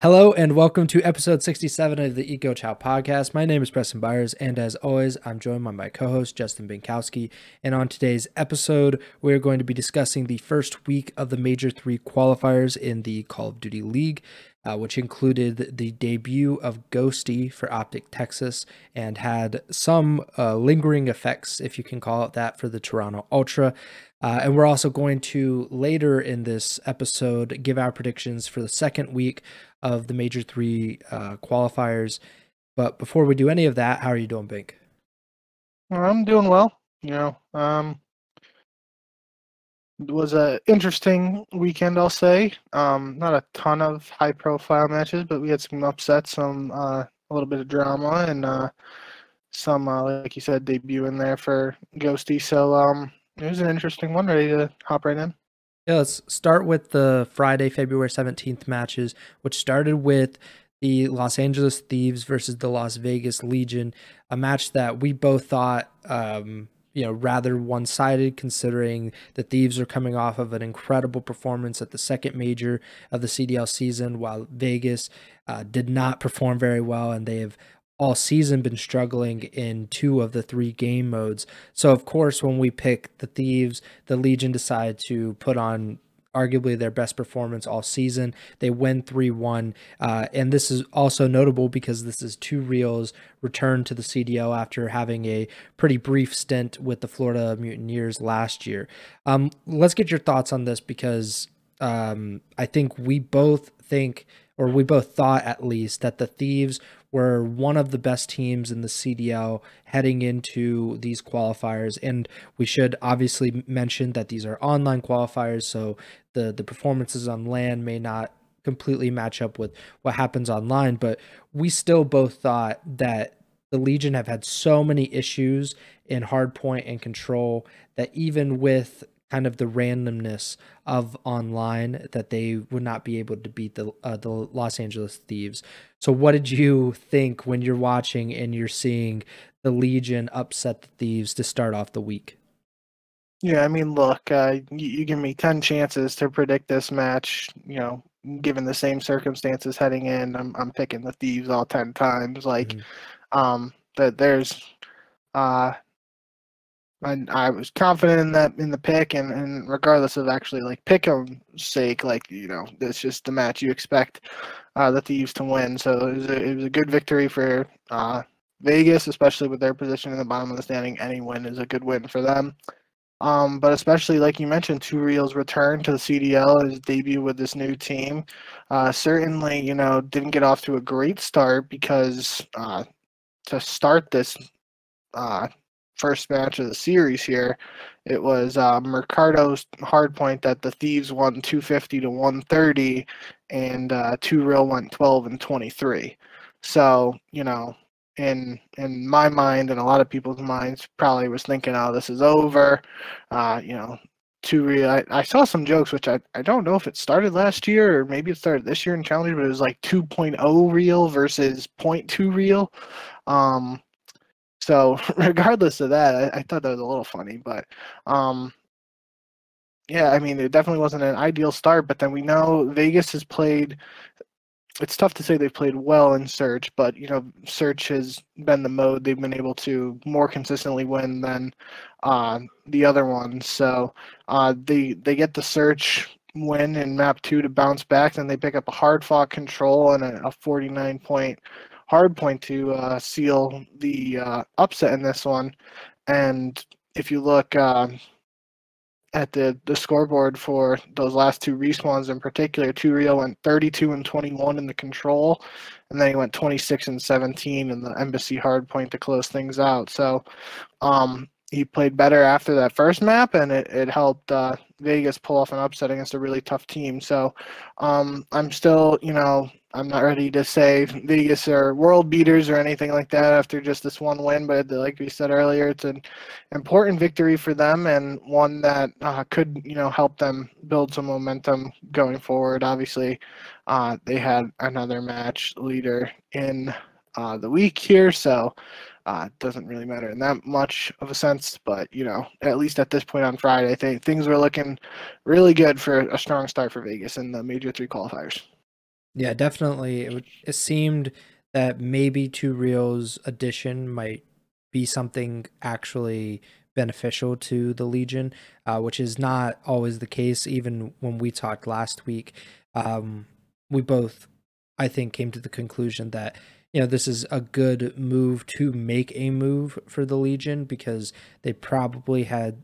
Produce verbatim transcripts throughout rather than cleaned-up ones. Hello and welcome to episode sixty-seven of the Eco Chow podcast. My name is Preston Byers, and as always, I'm joined by my co-host Justin Binkowski. And on today's episode, we're going to be discussing the first week of the Major three qualifiers in the Call of Duty League, uh, which included the debut of Ghosty for Optic Texas and had some uh, lingering effects, if you can call it that, for the Toronto Ultra. Uh, and we're also going to, later in this episode, give our predictions for the second week of the Major three uh, qualifiers. But before we do any of that, how are you doing, Bink? I'm doing well. You know, um, it was an interesting weekend, I'll say. Um, not a ton of high-profile matches, but we had some upsets, some uh, a little bit of drama, and uh, some, uh, like you said, debut in there for Ghosty. So, um... it was an interesting one. Ready to hop right in? Yeah, let's start with the Friday, February seventeenth matches, which started with the Los Angeles Thieves versus the Las Vegas Legion, a match that we both thought, um, you know, rather one-sided, considering the Thieves are coming off of an incredible performance at the second major of the C D L season, while Vegas uh, did not perform very well, and they have all season been struggling in two of the three game modes. So of course, when we pick the Thieves, the Legion decide to put on arguably their best performance all season. They win three one, uh, and this is also notable because this is two Real's return to the C D L after having a pretty brief stint with the Florida Mutineers last year. Um, let's get your thoughts on this, because um, I think we both think, or we both thought at least, that the Thieves were one of the best teams in the C D L heading into these qualifiers. And we should obviously mention that these are online qualifiers, so the, the performances on land may not completely match up with what happens online. But we still both thought that the Legion have had so many issues in hardpoint and control that even with kind of the randomness of online, that they would not be able to beat the uh, the Los Angeles Thieves. So what did you think when you're watching and you're seeing the Legion upset the Thieves to start off the week? Yeah, I mean, look, uh, you, you give me ten chances to predict this match, you know, given the same circumstances heading in, I'm I'm picking the Thieves all ten times. Like, mm-hmm. um, that there's... uh. And I was confident in that, in the pick, and, and regardless of actually like pick'em's sake, like, you know, it's just the match you expect uh, the Thieves to win. So it was a, it was a good victory for uh, Vegas, especially with their position in the bottom of the standing. Any win is a good win for them. Um, but especially, like you mentioned, two Real's return to the C D L, his debut with this new team, uh, certainly, you know, didn't get off to a great start, because uh, to start this uh first match of the series here, it was uh, Mercado's hardpoint that the Thieves won two fifty to one thirty, and uh, two Real won twelve and twenty-three. So, you know, in in my mind and a lot of people's minds, probably was thinking, oh, this is over. Uh, you know, two Real. I, I saw some jokes, which I, I don't know if it started last year or maybe it started this year in Challenge, but it was like two point oh Real versus zero point two Real. Um, So regardless of that, I, I thought that was a little funny, but um, yeah, I mean, it definitely wasn't an ideal start, but then we know Vegas has played, it's tough to say they've played well in Surge, but, you know, Surge has been the mode they've been able to more consistently win than uh, the other ones. So uh, they, they get the Surge win in map two to bounce back, then they pick up a hard-fought control and a, a forty-nine point hardpoint to uh, seal the uh, upset in this one. And if you look uh, at the, the scoreboard for those last two respawns in particular, two Real went thirty-two and twenty-one in the control, and then he went twenty-six and seventeen in the Embassy hardpoint to close things out. So um, he played better after that first map, and it, it helped uh, Vegas pull off an upset against a really tough team. So um, I'm still, you know, I'm not ready to say Vegas are world beaters or anything like that after just this one win, but like we said earlier, it's an important victory for them, and one that uh, could, you know, help them build some momentum going forward. Obviously, uh, they had another match leader in uh, the week here, so uh, it doesn't really matter in that much of a sense, but, you know, at least at this point on Friday, th- things were looking really good for a strong start for Vegas in the Major three qualifiers. Yeah, definitely. It, would, it seemed that maybe two real's addition might be something actually beneficial to the Legion, uh, which is not always the case. Even when we talked last week, um, we both, I think, came to the conclusion that, you know, this is a good move to make a move for the Legion, because they probably had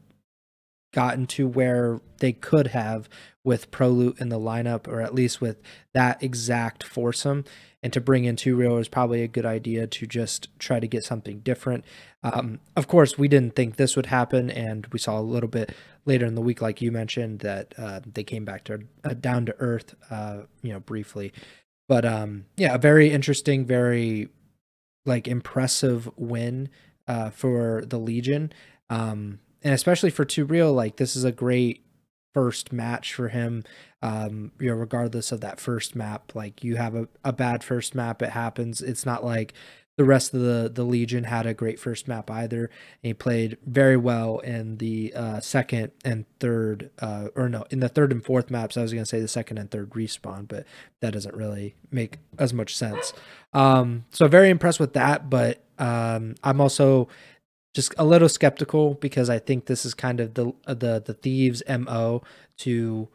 gotten to where they could have with Prolute in the lineup, or at least with that exact foursome, and to bring in two real is probably a good idea to just try to get something different. Um, of course, we didn't think this would happen, and we saw a little bit later in the week, like you mentioned, that uh, they came back to uh, down to earth, uh, you know, briefly. But um, yeah, a very interesting, very like impressive win uh, for the Legion. Um, and especially for two real, like this is a great first match for him. Um, you know, regardless of that first map, like you have a, a bad first map, it happens. It's not like the rest of the, the Legion had a great first map either. And he played very well in the uh, second and third, uh, or no, in the third and fourth maps. I was going to say the second and third respawn, but that doesn't really make as much sense. Um, so very impressed with that, but um, I'm also just a little skeptical, because I think this is kind of the the the Thieves' M O to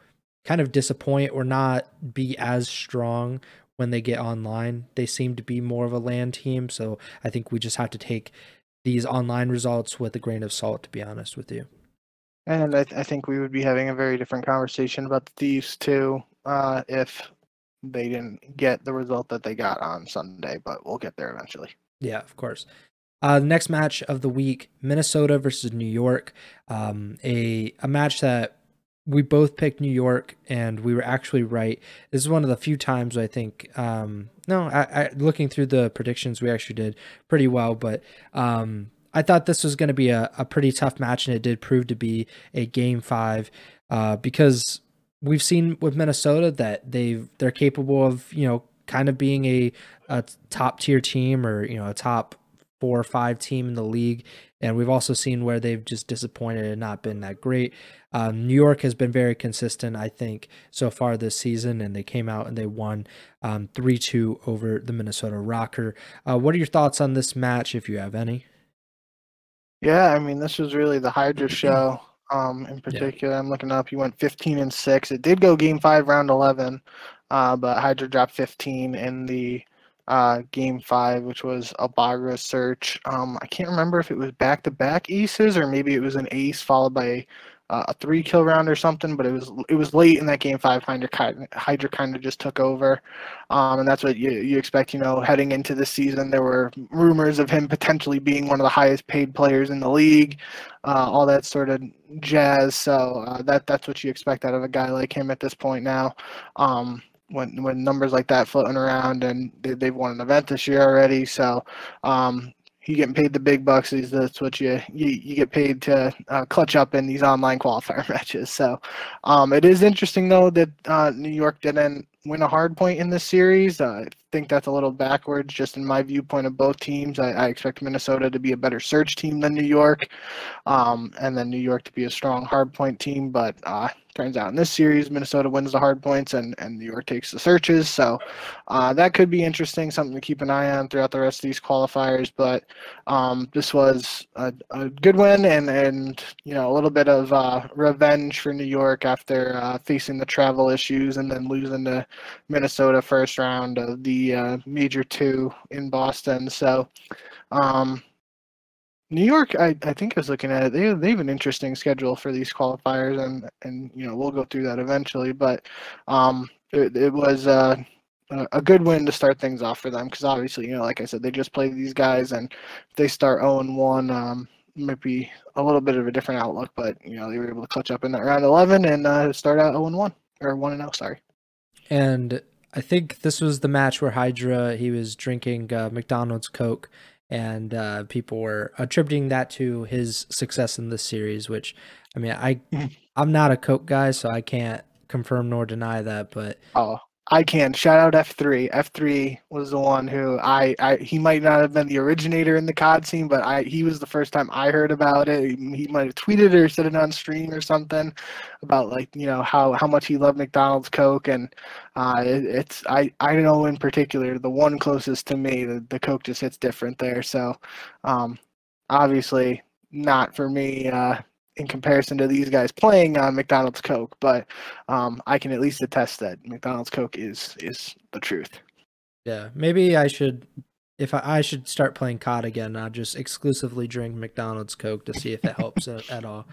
kind of disappoint or not be as strong when they get online. They seem to be more of a LAN team, so I think we just have to take these online results with a grain of salt, to be honest with you. And I, th I think we would be having a very different conversation about the Thieves too, uh, if they didn't get the result that they got on Sunday, but we'll get there eventually. Yeah, of course. Uh, the next match of the week, Minnesota versus New York, um, a, a match that we both picked New York, and we were actually right. This is one of the few times I think, um, no, I, I, looking through the predictions, we actually did pretty well, but um, I thought this was going to be a, a pretty tough match, and it did prove to be a game five, uh, because we've seen with Minnesota that they've, they're capable of, you know, kind of being a, a top tier team, or, you know, a top four or five team in the league. And we've also seen where they've just disappointed and not been that great. Um, New York has been very consistent, I think, so far this season, and they came out and they won um, three two over the Minnesota ROKKR. Uh, what are your thoughts on this match, if you have any? Yeah, I mean, this was really the Hydra show um, in particular. Yeah. I'm looking up. You went fifteen and six. It did go game five, round eleven, uh, but Hydra dropped fifteen in the Uh, game five, which was a Bagra search. Um, I can't remember if it was back-to-back aces, or maybe it was an ace followed by uh, a three-kill round or something. But it was it was late in that game five. Hydra kind of, Hydra kind of just took over, um, and that's what you you expect. You know, heading into the season, there were rumors of him potentially being one of the highest-paid players in the league, uh, all that sort of jazz. So uh, that that's what you expect out of a guy like him at this point now. Um, When, when numbers like that floating around, and they, they've won an event this year already. So um, he getting paid the big bucks. Is that's what you, you, you get paid to uh, clutch up in these online qualifier matches. So um, it is interesting, though, that uh, New York didn't win a hard point in this series. Uh, I think that's a little backwards, just in my viewpoint of both teams. I, I expect Minnesota to be a better surge team than New York, um, and then New York to be a strong hard point team. But uh, turns out in this series, Minnesota wins the hard points, and, and New York takes the searches. So uh, that could be interesting, something to keep an eye on throughout the rest of these qualifiers. But um, this was a, a good win, and, and you know, a little bit of uh, revenge for New York after uh, facing the travel issues and then losing to Minnesota first round of the uh, major two in Boston. So um, New York, I, I think I was looking at it, they, they have an interesting schedule for these qualifiers, and, and you know, we'll go through that eventually, but um, it, it was uh, a good win to start things off for them, because obviously, you know, like I said, they just play these guys, and if they start oh and one, um, might be a little bit of a different outlook, but you know, they were able to clutch up in that round eleven and uh, start out oh and one, or one and oh, sorry. And I think this was the match where Hydra, he was drinking uh, McDonald's Coke, and uh, people were attributing that to his success in this series, which, I mean, I, I'm not a Coke guy, so I can't confirm nor deny that, but... Oh, I can. Shout out F three. F three was the one who I, I he might not have been the originator in the C O D scene, but I he was the first time I heard about it. He might have tweeted or said it on stream or something about, like, you know, how, how much he loved McDonald's Coke. And uh, it, it's I, I know in particular the one closest to me, the, the Coke just hits different there. So um, obviously not for me uh, in comparison to these guys playing on McDonald's Coke, but um, I can at least attest that McDonald's Coke is is the truth. Yeah, maybe I should, if I, I should start playing C O D again, I'll just exclusively drink McDonald's Coke to see if it helps at, at all.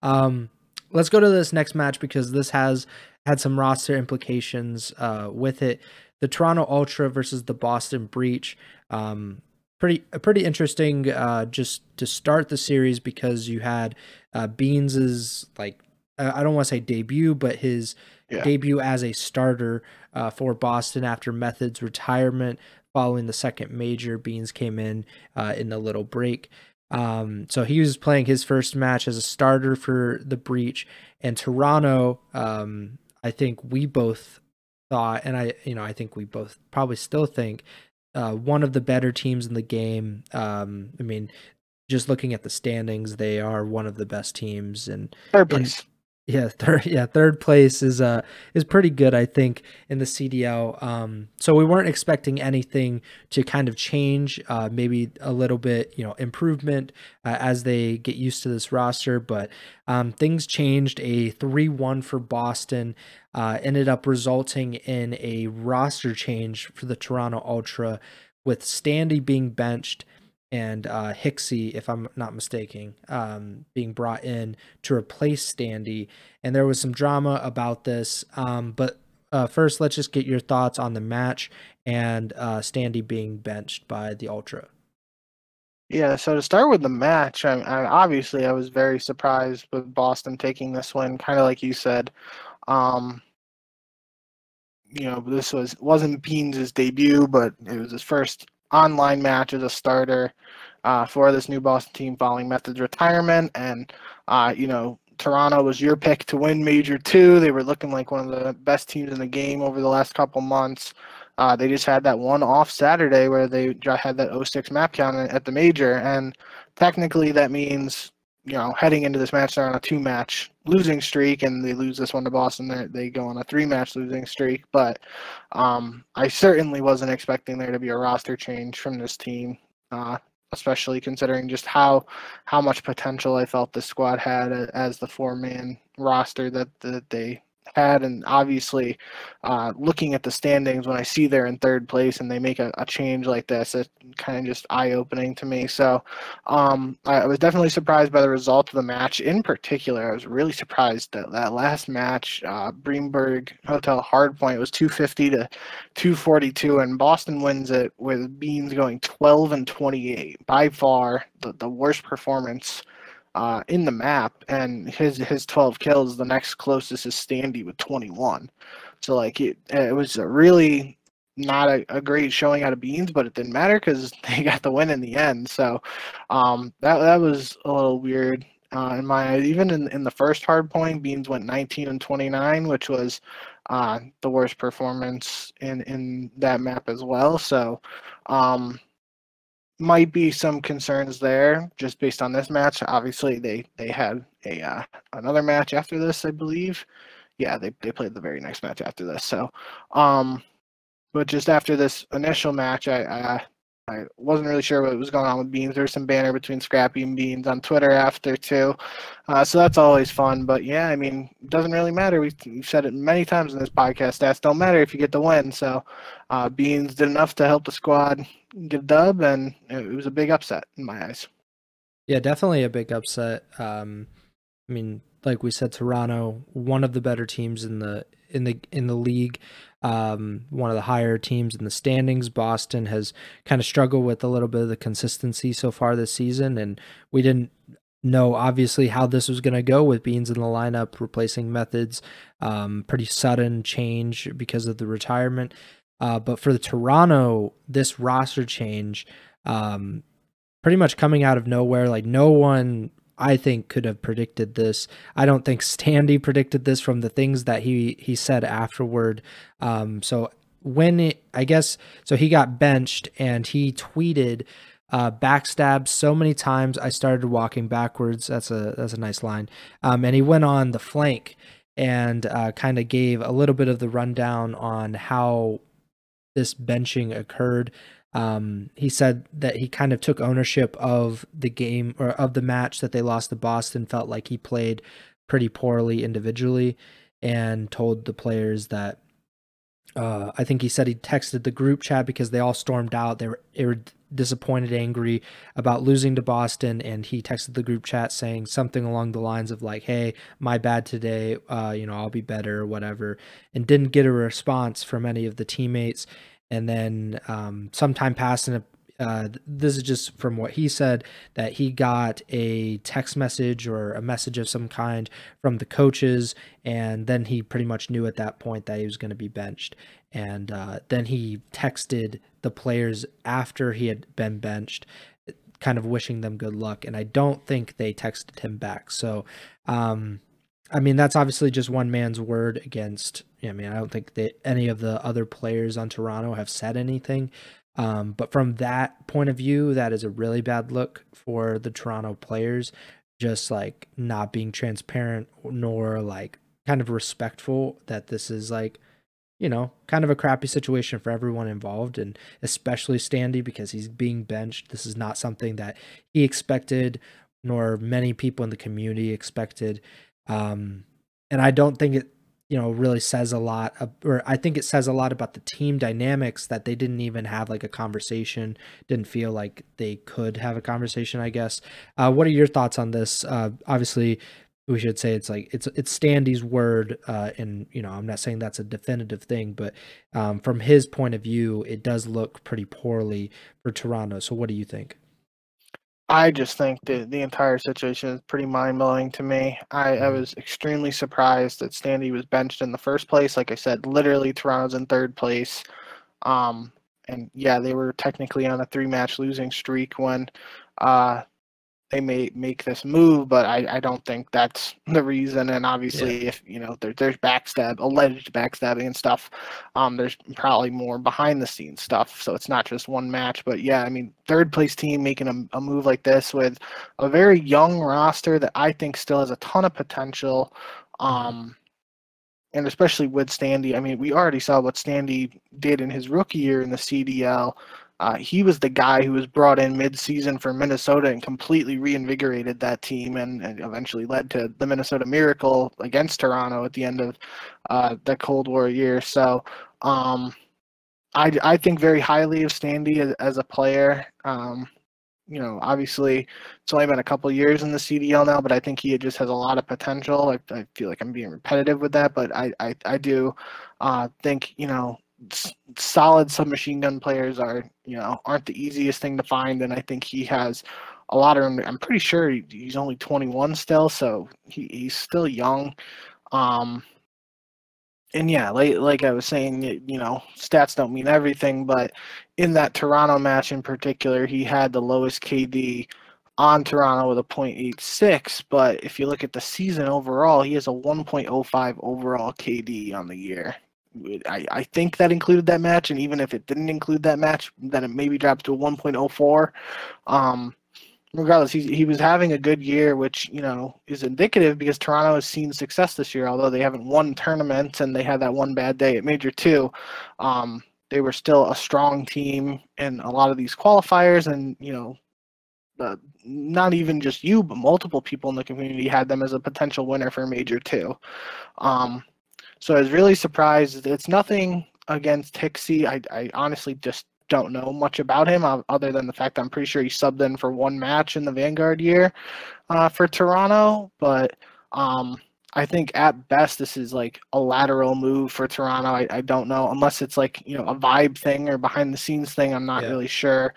Um, let's go to this next match because this has had some roster implications uh, with it. The Toronto Ultra versus the Boston Breach. Um, Pretty, pretty interesting uh, just to start the series because you had uh, Beans's, like, I don't want to say debut, but his yeah. debut as a starter uh, for Boston after Method's retirement following the second major. Beans came in uh, in the little break. Um, so he was playing his first match as a starter for the Breach. And Toronto, um, I think we both thought, and I, you know, I think we both probably still think, Uh, one of the better teams in the game. Um, I mean, just looking at the standings, they are one of the best teams. And third place, and, yeah, third, yeah, third place is uh is pretty good, I think, in the C D L. Um, so we weren't expecting anything to kind of change. Uh, maybe a little bit, you know, improvement uh, as they get used to this roster. But um, things changed. A three one for Boston. Uh, ended up resulting in a roster change for the Toronto Ultra, with Standy being benched and uh, Hicksy, if I'm not mistaken, um, being brought in to replace Standy. And there was some drama about this, um, but uh, first let's just get your thoughts on the match and uh, Standy being benched by the Ultra. Yeah, so to start with the match, I, I, obviously I was very surprised with Boston taking this one, kind of like you said. Um, you know, this was wasn't Beans' debut, but it was his first online match as a starter uh, for this new Boston team following Method's retirement. And uh, you know, Toronto was your pick to win Major Two. They were looking like one of the best teams in the game over the last couple months. Uh, they just had that one off Saturday where they had that oh six map count at the major, and technically that means, you know, heading into this match, they're on a two-match losing streak, and they lose this one to Boston. They they go on a three-match losing streak. But um, I certainly wasn't expecting there to be a roster change from this team, uh, especially considering just how how much potential I felt this squad had as the four-man roster that, that they had. And obviously, uh, looking at the standings, when I see they're in third place and they make a, a change like this, it's kind of just eye-opening to me. So um, I, I was definitely surprised by the result of the match. In particular, I was really surprised that that last match, uh, Breamberg Hotel Hardpoint, was two fifty to two forty-two, and Boston wins it with Beans going twelve and twenty-eight, by far the, the worst performance Uh, in the map, and his his twelve kills. The next closest is Standy with twenty-one. So like it, it was a really not a, a great showing out of Beans, but it didn't matter because they got the win in the end. So um, that that was a little weird uh, in my eyes. Even in in the first hard point, Beans went nineteen and twenty-nine, which was uh, the worst performance in in that map as well. So. Um, Might be some concerns there just based on this match. Obviously, they they had a uh, another match after this, I believe. Yeah, they they played the very next match after this. So, um, but just after this initial match, I I, I wasn't really sure what was going on with Beans. There was some banter between Scrappy and Beans on Twitter after too, uh, so that's always fun. But yeah, I mean, it doesn't really matter. We've, we've said it many times in this podcast. Stats don't matter if you get the win. So, uh, Beans did enough to help the squad get a dub, and it was a big upset in my eyes. Yeah, definitely a big upset. Um, I mean, like we said, Toronto, one of the better teams in the in the in the league, um, one of the higher teams in the standings. Boston has kind of struggled with a little bit of the consistency so far this season, and we didn't know obviously how this was going to go with Beans in the lineup replacing Methods. Um, pretty sudden change because of the retirement. Uh, but for the Toronto, this roster change, um, pretty much coming out of nowhere, like no one I think could have predicted this. I don't think Standy predicted this from the things that he he said afterward. Um, so when it, I guess, so he got benched and he tweeted, uh, backstab so many times I started walking backwards. That's a that's a nice line. Um, and he went on the flank and uh, kind of gave a little bit of the rundown on how this benching occurred. Um, he said that he kind of took ownership of the game or of the match that they lost to Boston, felt like he played pretty poorly individually, and told the players that, uh, I think he said he texted the group chat because they all stormed out. They were, they were disappointed, angry about losing to Boston. And he texted the group chat saying something along the lines of like, hey, my bad today. Uh, you know, I'll be better or whatever, and didn't get a response from any of the teammates. And then um, sometime past, and uh, this is just from what he said, that he got a text message or a message of some kind from the coaches, and then he pretty much knew at that point that he was going to be benched. And uh, then he texted the players after he had been benched, kind of wishing them good luck, and I don't think they texted him back. So, um, I mean, that's obviously just one man's word against... I mean, I don't think that any of the other players on Toronto have said anything. Um, but from that point of view, that is a really bad look for the Toronto players, just like not being transparent nor like kind of respectful that this is like, you know, kind of a crappy situation for everyone involved, and especially Standy because he's being benched. This is not something that he expected, nor many people in the community expected. Um, and I don't think it, you know, really says a lot, or I think it says a lot about the team dynamics that they didn't even have like a conversation, didn't feel like they could have a conversation, I guess. Uh, what are your thoughts on this? Uh, obviously we should say it's like, it's, it's Standy's word. Uh, and you know, I'm not saying that's a definitive thing, but, um, from his point of view, it does look pretty poorly for Toronto. So what do you think? I just think that the entire situation is pretty mind-blowing to me. I, I was extremely surprised that Standy was benched in the first place. Like I said, literally Toronto's in third place. Um, and, yeah, they were technically on a three-match losing streak when uh, they may make this move, but I, I don't think that's the reason. And obviously, yeah. if you know, there, there's backstab, alleged backstabbing and stuff, um, there's probably more behind-the-scenes stuff. So it's not just one match. But, yeah, I mean, third-place team making a, a move like this with a very young roster that I think still has a ton of potential. Um, and especially with Standy. I mean, we already saw what Standy did in his rookie year in the C D L. Uh, he was the guy who was brought in mid-season for Minnesota and completely reinvigorated that team, and, and eventually led to the Minnesota Miracle against Toronto at the end of uh, the Cold War year. So um, I, I think very highly of Standy as, as a player. Um, you know, obviously it's only been a couple years in the C D L now, but I think he just has a lot of potential. I, I feel like I'm being repetitive with that, but I, I, I do uh, think, you know, solid submachine gun players are, you know, aren't the easiest thing to find, and I think he has a lot of. I'm pretty sure he, he's only twenty-one still, so he, he's still young. Um, and yeah, like like I was saying, you know, stats don't mean everything, but in that Toronto match in particular, he had the lowest K D on Toronto with a point eight six. But if you look at the season overall, he has a one point oh five overall K D on the year. I, I think that included that match, and even if it didn't include that match, then it maybe drops to a one point oh four. Um, regardless, he, he was having a good year, which, you know, is indicative because Toronto has seen success this year, although they haven't won tournaments and they had that one bad day at Major two. Um, they were still a strong team in a lot of these qualifiers, and, you know, Uh, not even just you, but multiple people in the community had them as a potential winner for Major two. Um, so I was really surprised. It's nothing against Hicksy. I, I honestly just don't know much about him other than the fact I'm pretty sure he subbed in for one match in the Vanguard year uh, for Toronto. But um, I think at best this is like a lateral move for Toronto. I, I don't know, unless it's like, you know, a vibe thing or behind the scenes thing. I'm not yeah. really sure.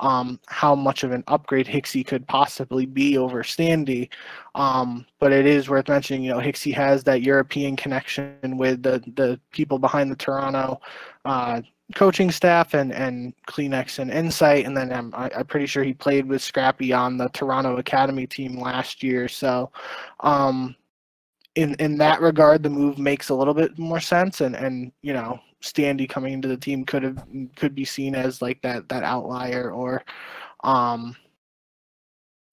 Um, how much of an upgrade Hicksy could possibly be over Standy. Um, but it is worth mentioning, you know, Hicksy has that European connection with the, the people behind the Toronto uh, coaching staff and, and Kleenex and Insight. And then I'm, I'm pretty sure he played with Scrappy on the Toronto Academy team last year. So um, in in that regard, the move makes a little bit more sense. And, and you know, Standy coming into the team could have could be seen as like that that outlier, or um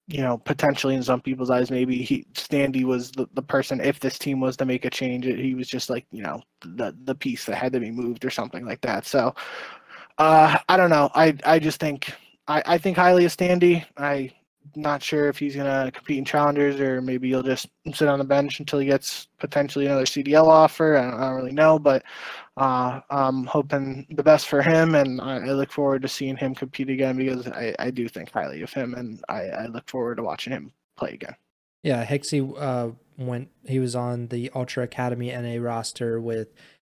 you know, potentially in some people's eyes, maybe he Standy was the, the person, if this team was to make a change, he was just like, you know, the the piece that had to be moved or something like that. So uh I don't know. I I just think I, I think highly of Standy. I'm not sure if he's gonna compete in challengers, or maybe he'll just sit on the bench until he gets potentially another C D L offer. I don't, I don't really know, but Uh, I'm hoping the best for him, and I, I look forward to seeing him compete again, because I, I do think highly of him, and I, I look forward to watching him play again. Yeah, Hicksy uh, went. He was on the Ultra Academy N A roster with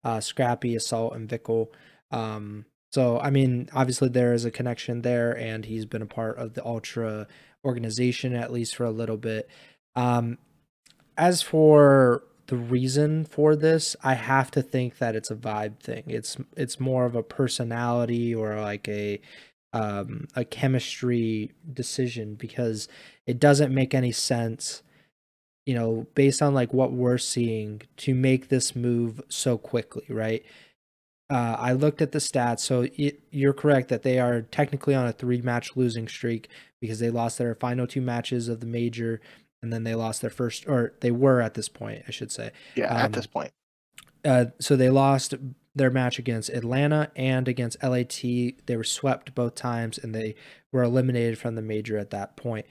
uh, Scrappy, Assault, and Vickle. Um, so, I mean, obviously there is a connection there, and he's been a part of the Ultra organization at least for a little bit. Um, as for the reason for this, I have to think that it's a vibe thing. It's it's more of a personality or like a um, a chemistry decision, because it doesn't make any sense, you know, based on like what we're seeing, to make this move so quickly, right? Uh, I looked at the stats, so it, you're correct that they are technically on a three-match losing streak, because they lost their final two matches of the major. And then they lost their first, or they were at this point, I should say. Yeah, um, at this point. Uh, so they lost their match against Atlanta and against L A T. They were swept both times, and they were eliminated from the major at that point.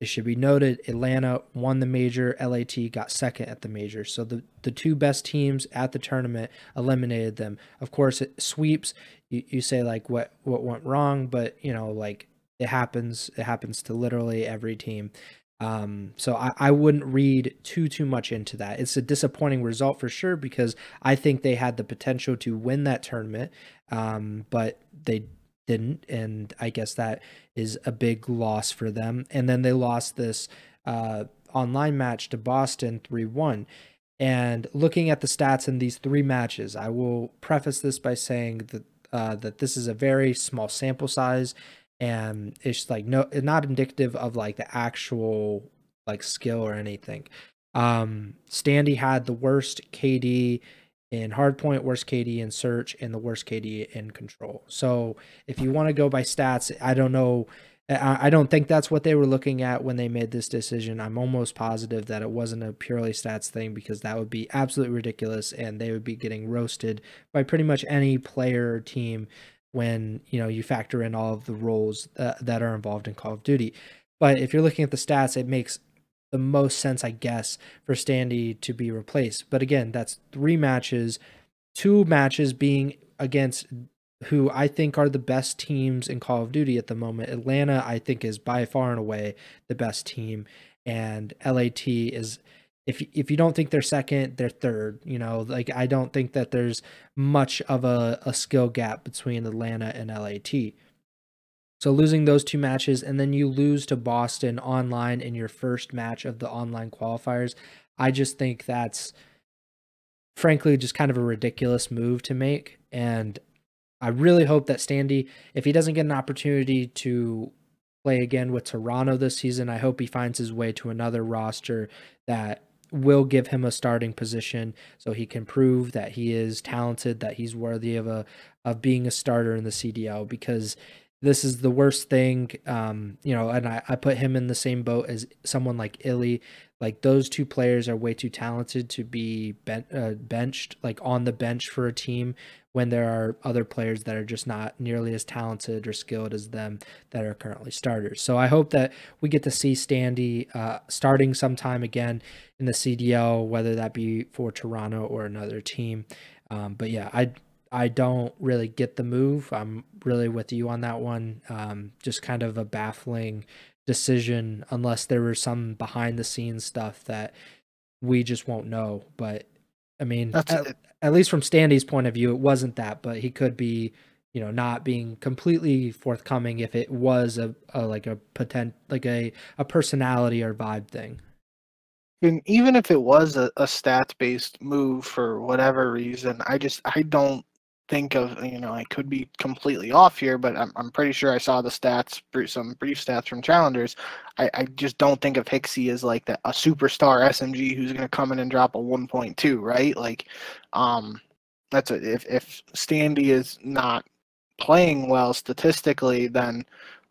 It should be noted, Atlanta won the major, L A T got second at the major. So the, the two best teams at the tournament eliminated them. Of course, it sweeps. You, you say, like, what, what went wrong, but, you know, like, it happens. It happens to literally every team. Um, so I, I wouldn't read too, too much into that. It's a disappointing result for sure, because I think they had the potential to win that tournament, um, but they didn't. And I guess that is a big loss for them. And then they lost this uh, online match to Boston three one. And looking at the stats in these three matches, I will preface this by saying that, uh, that this is a very small sample size, and it's like no, not indicative of like the actual like skill or anything. Um, Standy had the worst K D in Hardpoint, worst K D in Search, and the worst K D in Control. So if you want to go by stats, I don't know. I, I don't think that's what they were looking at when they made this decision. I'm almost positive that it wasn't a purely stats thing, because that would be absolutely ridiculous, and they would be getting roasted by pretty much any player or team when, you know, you factor in all of the roles uh, that are involved in Call of Duty. But if you're looking at the stats, it makes the most sense, I guess, for Standy to be replaced. But again, that's three matches, two matches being against who I think are the best teams in Call of Duty at the moment. Atlanta, I think, is by far and away the best team, and L A T is, if if you don't think they're second, they're third. You know, like, I don't think that there's much of a, a skill gap between Atlanta and L A T. So losing those two matches, and then you lose to Boston online in your first match of the online qualifiers, I just think that's, frankly, just kind of a ridiculous move to make. And I really hope that Standy, if he doesn't get an opportunity to play again with Toronto this season, I hope he finds his way to another roster that will give him a starting position, so he can prove that he is talented, that he's worthy of a of being a starter in the C D L, because this is the worst thing. Um, you know, and I, I put him in the same boat as someone like Illy. Like, those two players are way too talented to be ben uh, benched, like on the bench for a team, when there are other players that are just not nearly as talented or skilled as them that are currently starters. So I hope that we get to see Standy uh, starting sometime again in the C D L, whether that be for Toronto or another team. Um, but yeah, I I don't really get the move. I'm really with you on that one. Um, just kind of a baffling decision, unless there was some behind the scenes stuff that we just won't know. But I mean, That's at, at least from Standy's point of view, it wasn't that, but he could be, you know, not being completely forthcoming if it was a, a like a potent, like a, a personality or vibe thing. And even if it was a, a stats based move for whatever reason, I just, I don't think of, you know, I could be completely off here, but I'm, I'm pretty sure I saw the stats, some brief stats from challengers. I, I just don't think of Hicksy as like the, a superstar S M G who's going to come in and drop a one point two, right? Like, um, that's a, if if Standy is not playing well statistically, then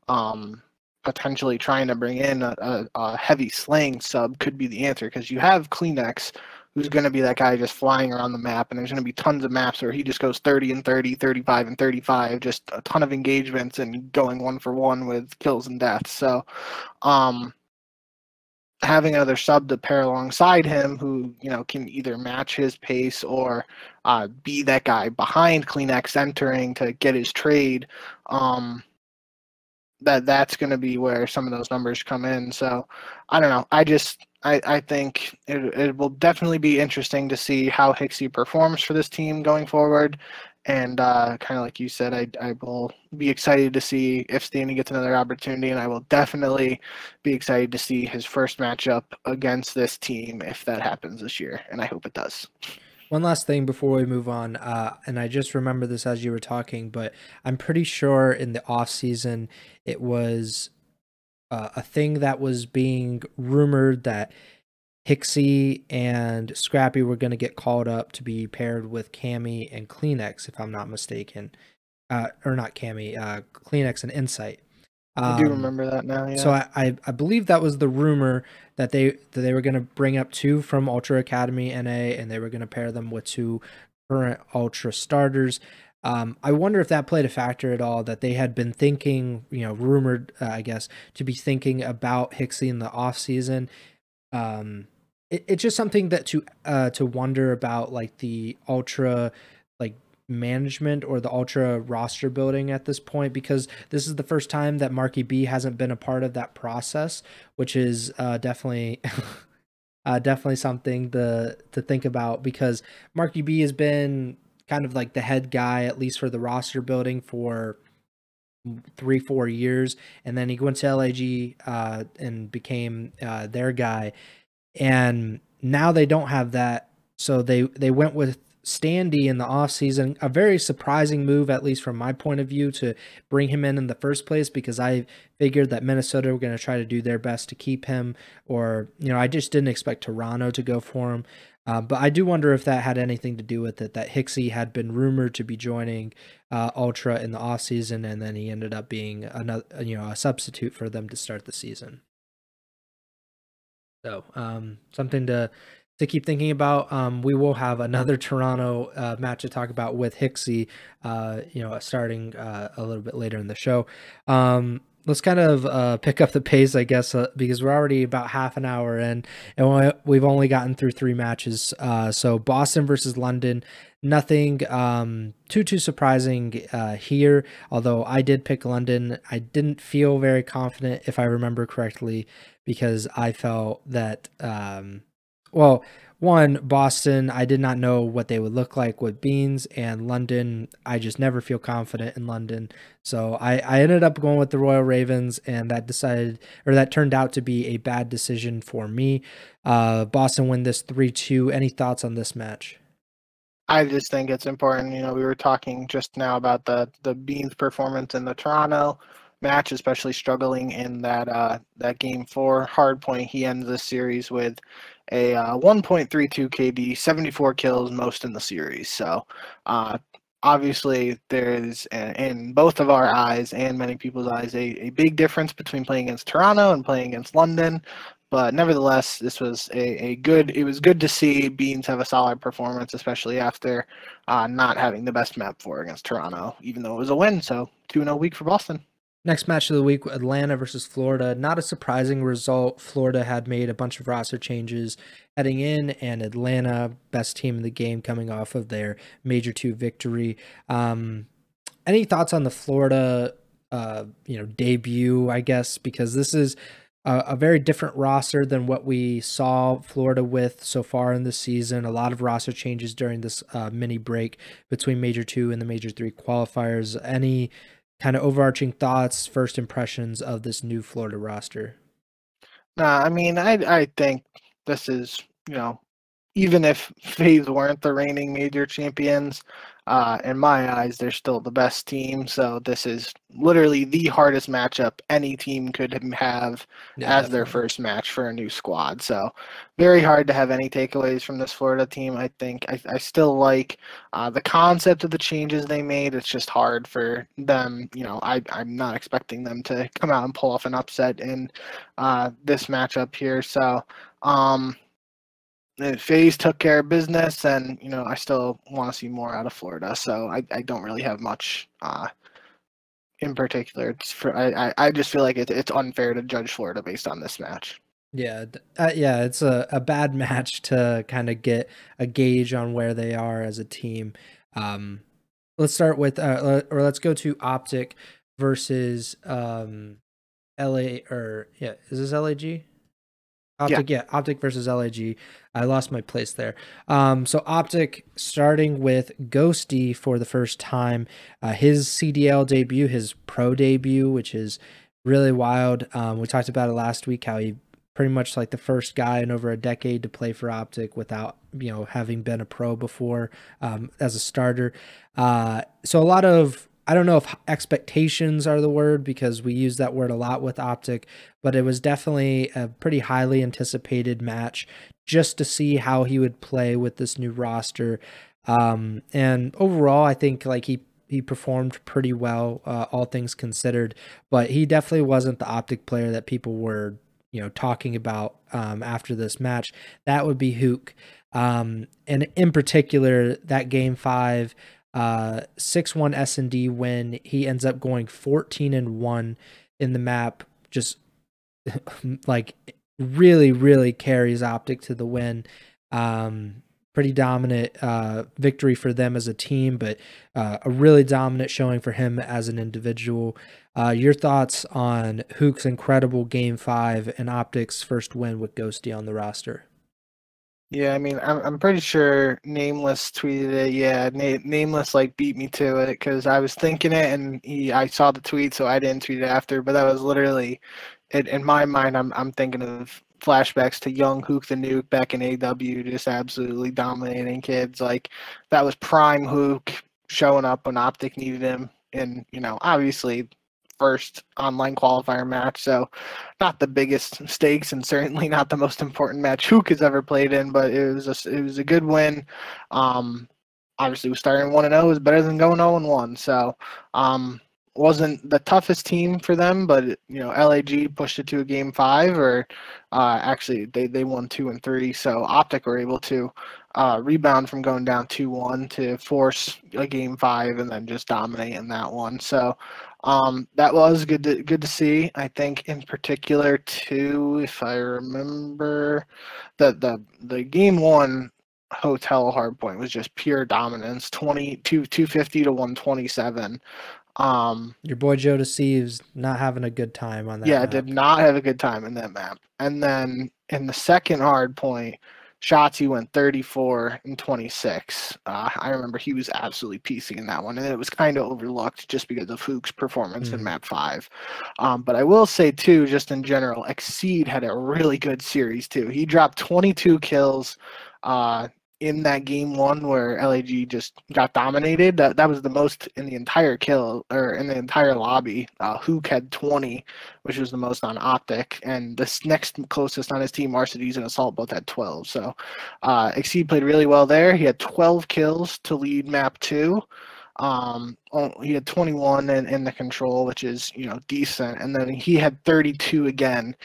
um, potentially trying to bring in a, a, a heavy slaying sub could be the answer, because you have Kleenex, who's going to be that guy just flying around the map, and there's going to be tons of maps where he just goes thirty and thirty, thirty-five and thirty-five, just a ton of engagements and going one for one with kills and deaths. So um, having another sub to pair alongside him who, you know, can either match his pace or uh, be that guy behind Kleenex entering to get his trade, um, that that's going to be where some of those numbers come in. So I don't know. I just... I, I think it, it will definitely be interesting to see how Hicksy performs for this team going forward. And uh, kind of like you said, I, I will be excited to see if Standy gets another opportunity, and I will definitely be excited to see his first matchup against this team if that happens this year, and I hope it does. One last thing before we move on, uh, and I just remember this as you were talking, but I'm pretty sure in the offseason it was... Uh, a thing that was being rumored that Hicksy and Scrappy were going to get called up to be paired with Cammy and Kleenex, if I'm not mistaken. Uh, or not Cammy, uh, Kleenex and Insight. Um, I do remember that now, yeah. So I, I, I believe that was the rumor that they, that they were going to bring up two from Ultra Academy N A, and they were going to pair them with two current Ultra starters. Um, I wonder if that played a factor at all, that they had been thinking, you know, rumored, uh, I guess, to be thinking about Hicksy in the offseason. Um, it, it's just something that to uh, to wonder about, like the Ultra, like management or the Ultra roster building at this point, because this is the first time that Marky B hasn't been a part of that process, which is uh, definitely... uh, definitely something to, to think about, because Marky B has been... kind of like the head guy, at least for the roster building, for three, four years. And then he went to L A G uh, and became uh, their guy. And now they don't have that. So they, they went with Standy in the offseason, a very surprising move, at least from my point of view, to bring him in in the first place, because I figured that Minnesota were going to try to do their best to keep him, or, you know, I just didn't expect Toronto to go for him. Uh, but I do wonder if that had anything to do with it, that Hicksy had been rumored to be joining uh, Ultra in the offseason, and then he ended up being another, you know, a substitute for them to start the season. So um, something to to keep thinking about. Um, we will have another Toronto uh, match to talk about with Hicksy, uh, you know, starting uh, a little bit later in the show. Um, Let's kind of uh, pick up the pace, I guess, uh, because we're already about half an hour in, and we've only gotten through three matches. Uh, so Boston versus London, nothing um, too, too surprising uh, here, although I did pick London. I didn't feel very confident, if I remember correctly, because I felt that, um, well, one, Boston, I did not know what they would look like with Beans, and London, I just never feel confident in London. So I, I ended up going with the Royal Ravens, and that decided, or that turned out to be a bad decision for me. Uh, Boston win this three two. Any thoughts on this match? I just think it's important. You know, we were talking just now about the, the Beans performance in the Toronto match, especially struggling in that, uh, that game four hard point. He ends this series with a uh, one point three two K D, seventy-four kills, most in the series. So uh, obviously there's, in both of our eyes and many people's eyes, a, a big difference between playing against Toronto and playing against London. But nevertheless, this was a, a good, it was good to see Beans have a solid performance, especially after uh, not having the best map for against Toronto, even though it was a win. So two and oh week for Boston. Next match of the week, Atlanta versus Florida. Not a surprising result. Florida had made a bunch of roster changes heading in, and Atlanta, best team in the game, coming off of their major two victory. Um, any thoughts on the Florida, uh, you know, debut? I guess, because this is a, a very different roster than what we saw Florida with so far in the season. A lot of roster changes during this uh, mini break between major two and the major three qualifiers. Any kind of overarching thoughts, first impressions of this new Florida roster? Nah, I mean, I I think this is, you know, even if FaZe weren't the reigning major champions, Uh, in my eyes, they're still the best team, so this is literally the hardest matchup any team could have yeah, as definitely. Their first match for a new squad. So very hard to have any takeaways from this Florida team, I think. I, I still like uh, the concept of the changes they made. It's just hard for them. You know, I, I'm not expecting them to come out and pull off an upset in uh, this matchup here. So, um FaZe took care of business, and you know I still want to see more out of Florida, so I, I don't really have much uh, in particular. It's for, I I just feel like it, it's unfair to judge Florida based on this match. Yeah, uh, yeah, it's a, a bad match to kind of get a gauge on where they are as a team. Um, let's start with uh, or let's go to Optic versus um, L A or yeah, is this L A G? Optic, yeah. yeah, Optic versus L A G. I lost my place there. Um, so Optic starting with Ghosty for the first time. Uh, his C D L debut, his pro debut, which is really wild. Um, we talked about it last week, how he pretty much like the first guy in over a decade to play for Optic without, you know, having been a pro before um, as a starter. Uh, so a lot of I don't know if expectations are the word, because we use that word a lot with Optic, but it was definitely a pretty highly anticipated match just to see how he would play with this new roster. Um, and overall, I think like he, he performed pretty well, uh, all things considered, but he definitely wasn't the Optic player that people were, you know, talking about um, after this match. That would be Hook. Um, and in particular, that game five, uh six one S and D win, he ends up going fourteen and one in the map, just like really really carries Optic to the win. Um pretty dominant uh victory for them as a team, but uh, a really dominant showing for him as an individual. Uh your thoughts on Hook's incredible game five and Optic's first win with Ghosty on the roster? Yeah, I mean, I'm I'm pretty sure Nameless tweeted it. Yeah, Na Nameless like beat me to it, because I was thinking it, and he I saw the tweet, so I didn't tweet it after. But that was literally, it, in my mind, I'm I'm thinking of flashbacks to young Hook the Nuke back in A W, just absolutely dominating kids. Like that was prime Hook showing up when Optic needed him, and you know, obviously. First online qualifier match, so not the biggest stakes and certainly not the most important match Hook has ever played in, but it was a, it was a good win. Um, obviously, starting one and oh is better than going oh and one, so um, wasn't the toughest team for them, but you know, L A G pushed it to a game five, or uh, actually they, they won two and three, so Optic were able to uh, rebound from going down two one to force a game five and then just dominate in that one. So Um, that was good to, good to see. I think in particular too, if I remember, the the the game one Hotel hardpoint was just pure dominance, two fifty to one twenty-seven. Um, Your boy Joe Deceives not having a good time on that. Yeah, map. Did not have a good time in that map. And then in the second hardpoint, Shotzzy went thirty-four and twenty-six. Uh, I remember he was absolutely piecing in that one, and it was kind of overlooked just because of Hook's performance mm. in map five. Um, but I will say, too, just in general, Exceed had a really good series, too. He dropped twenty-two kills uh, in that game one where L A G just got dominated. That, that was the most in the entire kill, or in the entire lobby. Uh, Hook had twenty, which was the most on Optic, and this next closest on his team, Arcides and Assault, both had twelve. So uh, Exceed played really well there. He had twelve kills to lead map two. Um, he had twenty-one in, in the control, which is, you know, decent. And then he had thirty-two again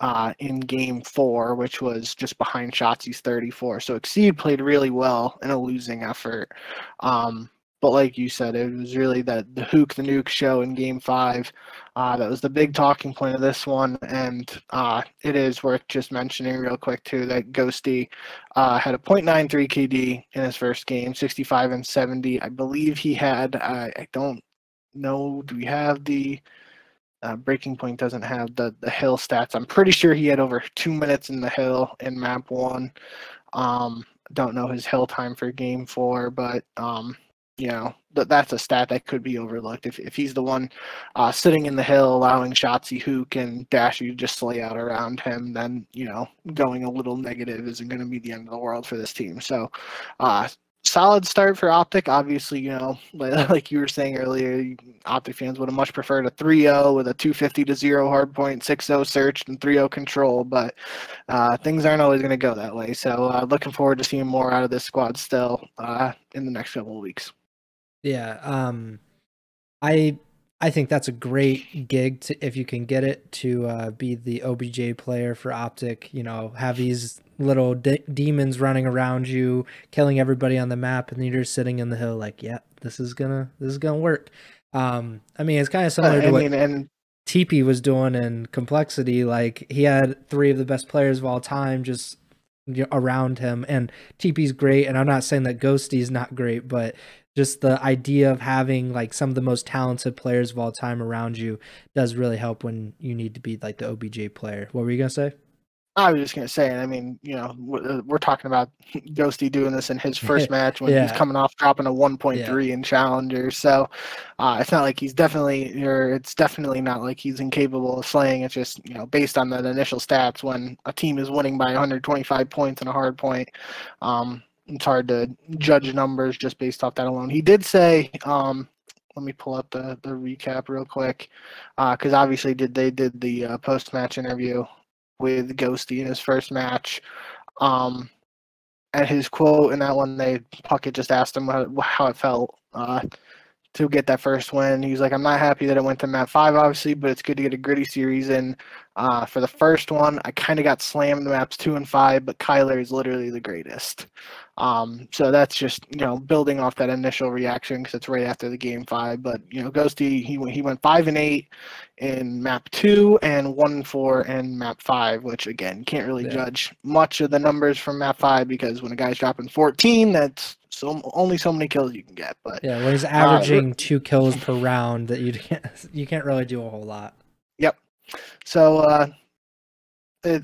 uh, in game four, which was just behind Shotzi's thirty-four. So Exceed played really well in a losing effort. Um, but like you said, it was really that the Hook the Nuke show in game five. Uh, that was the big talking point of this one. And uh, it is worth just mentioning real quick, too, that Ghosty uh, had a point nine three K D in his first game, sixty-five and seventy. I believe he had, uh, I don't know, do we have the uh, Breaking Point doesn't have the, the hill stats. I'm pretty sure he had over two minutes in the hill in map one. Um, don't know his hill time for game four, but um, you know, that that's a stat that could be overlooked. If if he's the one uh, sitting in the hill, allowing Shotzzy, Hook, and Dashy to just lay out around him, then, you know, going a little negative isn't going to be the end of the world for this team. So uh, solid start for Optic. Obviously, you know, like you were saying earlier, Optic fans would have much preferred a three oh with a two fifty to zero hardpoint, six oh searched, and three oh control, but uh, things aren't always going to go that way. So uh, looking forward to seeing more out of this squad still uh, in the next couple of weeks. Yeah, um, I I think that's a great gig to, if you can get it, to uh, be the O B J player for Optic, you know, have these little de demons running around you, killing everybody on the map, and you're sitting in the hill like, yeah, this is gonna this is gonna work. Um, I mean, it's kind of similar uh, to I what mean, and T P was doing in Complexity. Like, he had three of the best players of all time just around him, and T P's great, and I'm not saying that Ghosty's not great, but just the idea of having like some of the most talented players of all time around you does really help when you need to be like the O B J player. What were you gonna say? I was just going to say, and I mean, you know, we're talking about Ghosty doing this in his first match when yeah. he's coming off dropping a one point three yeah. in Challenger. So uh, it's not like he's definitely, or it's definitely not like he's incapable of slaying. It's just, you know, based on that initial stats, when a team is winning by one hundred twenty-five points in a hard point, um, it's hard to judge numbers just based off that alone. He did say, um, let me pull up the, the recap real quick, because uh, obviously did they did the uh, post-match interview with Ghosty in his first match, um, and his quote in that one, they Puckett just asked him how, how it felt uh, to get that first win. He was like, "I'm not happy that it went to map five, obviously, but it's good to get a gritty series in. Uh, for the first one, I kind of got slammed the maps two and five, but Kyler is literally the greatest." Um, so that's just, you know, building off that initial reaction, because it's right after the game five. But, you know, Ghosty, he, he went five and eight in map two and one and four in map five, which, again, can't really yeah. judge much of the numbers from map five, because when a guy's dropping fourteen, that's so only so many kills you can get. But yeah, when he's averaging uh, two kills per round, that you can't, you can't really do a whole lot. Yep. So, uh,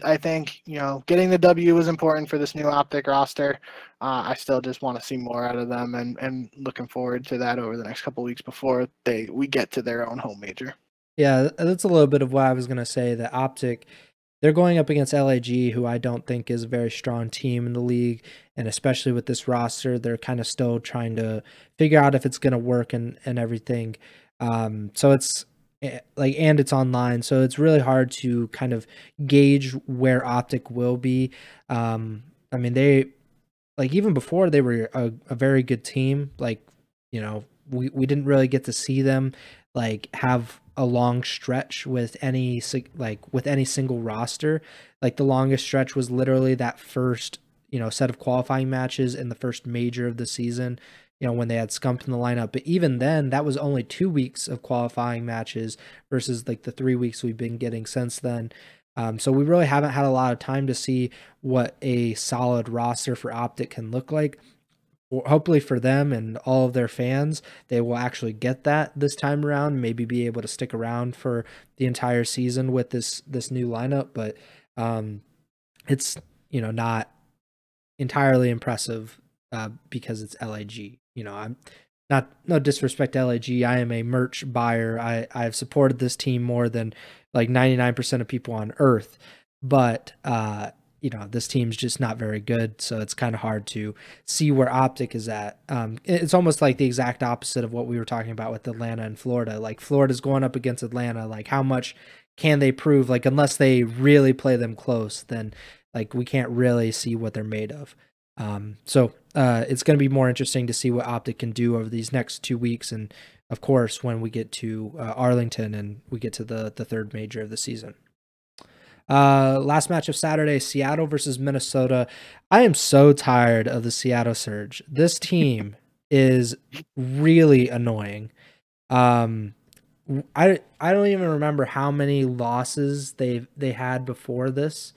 I think, you know, getting the W is important for this new Optic roster. Uh, I still just want to see more out of them, and, and looking forward to that over the next couple of weeks before they we get to their own home major. Yeah, that's a little bit of what I was going to say, that Optic, they're going up against L A G, who I don't think is a very strong team in the league, and especially with this roster, they're kind of still trying to figure out if it's going to work and, and everything. Um, so it's like, and it's online, so it's really hard to kind of gauge where Optic will be. Um, I mean, they, like, even before they were a, a very good team, like, you know, we, we didn't really get to see them like have a long stretch with any, like with any single roster. Like, the longest stretch was literally that first, you know, set of qualifying matches in the first major of the season, you know, when they had Scumped in the lineup. But even then, that was only two weeks of qualifying matches versus like the three weeks we've been getting since then. Um, so we really haven't had a lot of time to see what a solid roster for Optic can look like. Hopefully for them and all of their fans, they will actually get that this time around, maybe be able to stick around for the entire season with this, this new lineup. But um, it's, you know, not entirely impressive uh, because it's L A G. You know, I'm not, no disrespect to L A G. I am a merch buyer. I, I've supported this team more than like ninety-nine percent of people on earth, but, uh, you know, this team's just not very good. So it's kind of hard to see where Optic is at. Um, it's almost like the exact opposite of what we were talking about with Atlanta and Florida. Like, Florida's going up against Atlanta. Like, how much can they prove? Like, unless they really play them close, then like we can't really see what they're made of. Um, so uh, it's going to be more interesting to see what Optic can do over these next two weeks. And of course, when we get to uh, Arlington and we get to the, the third major of the season. Uh, last match of Saturday, Seattle versus Minnesota. I am so tired of the Seattle Surge. This team is really annoying. Um, I, I don't even remember how many losses they've, they had before this,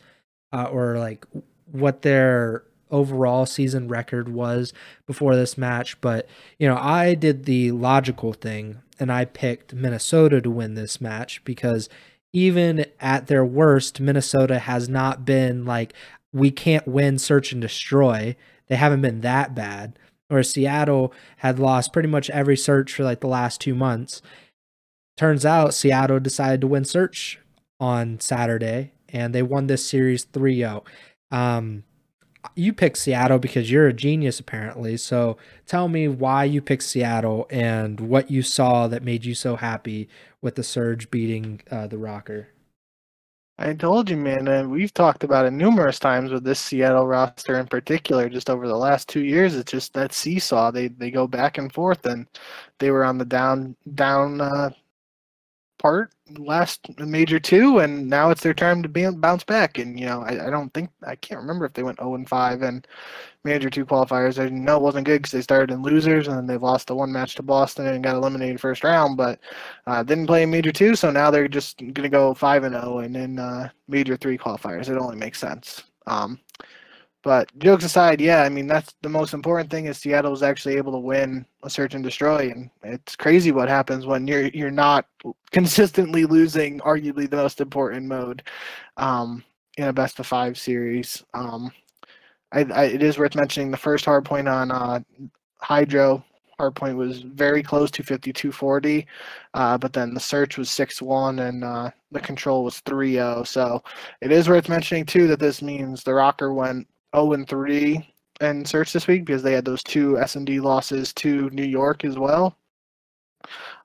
uh, or like what their overall season record was before this match. But, you know, I did the logical thing and I picked Minnesota to win this match, because even at their worst, Minnesota has not been like, we can't win search and destroy. They haven't been that bad. Whereas Seattle had lost pretty much every search for like the last two months. Turns out Seattle decided to win search on Saturday and they won this series three oh. Um, you picked Seattle because you're a genius apparently. So tell me why you picked Seattle and what you saw that made you so happy with the Surge beating uh, the ROKKR. I told you, man, and we've talked about it numerous times with this Seattle roster in particular. Just over the last two years, it's just that seesaw. They they go back and forth, and they were on the down down uh, part last major two, and now it's their time to be, bounce back. And you know, I, I don't think I can't remember if they went zero and five and major two qualifiers. I know it wasn't good because they started in losers, and then they lost the one match to Boston and got eliminated first round. But uh, didn't play in major two, so now they're just gonna go five and zero, and then uh, major three qualifiers. It only makes sense. Um, But jokes aside, yeah, I mean, that's the most important thing is Seattle was actually able to win a Search and Destroy, and it's crazy what happens when you're you're not consistently losing arguably the most important mode um, in a best of five series. Um, I, I, it is worth mentioning the first hardpoint on uh, Hydro. Hardpoint was very close, two fifty, two forty, uh, but then the Search was six one and uh, the Control was three oh. So it is worth mentioning, too, that this means the ROKKR went oh and three and Search this week because they had those two S and D losses to New York as well.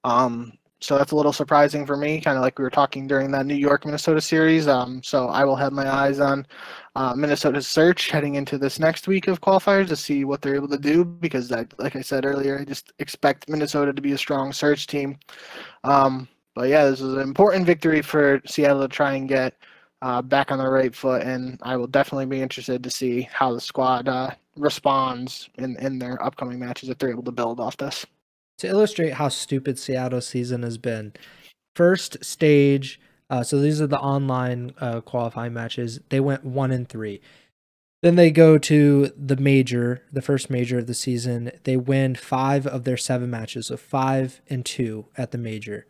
Um, so that's a little surprising for me, kind of like we were talking during that New York-Minnesota series. Um, so I will have my eyes on uh, Minnesota's Search heading into this next week of qualifiers to see what they're able to do because, I, like I said earlier, I just expect Minnesota to be a strong Search team. Um, but, yeah, this is an important victory for Seattle to try and get Uh, back on the right foot, and I will definitely be interested to see how the squad uh, responds in, in their upcoming matches if they're able to build off this. To illustrate how stupid Seattle season has been, first stage, uh, so these are the online uh, qualifying matches, they went one and three. Then they go to the major, the first major of the season, they win five of their seven matches, so five and two at the major.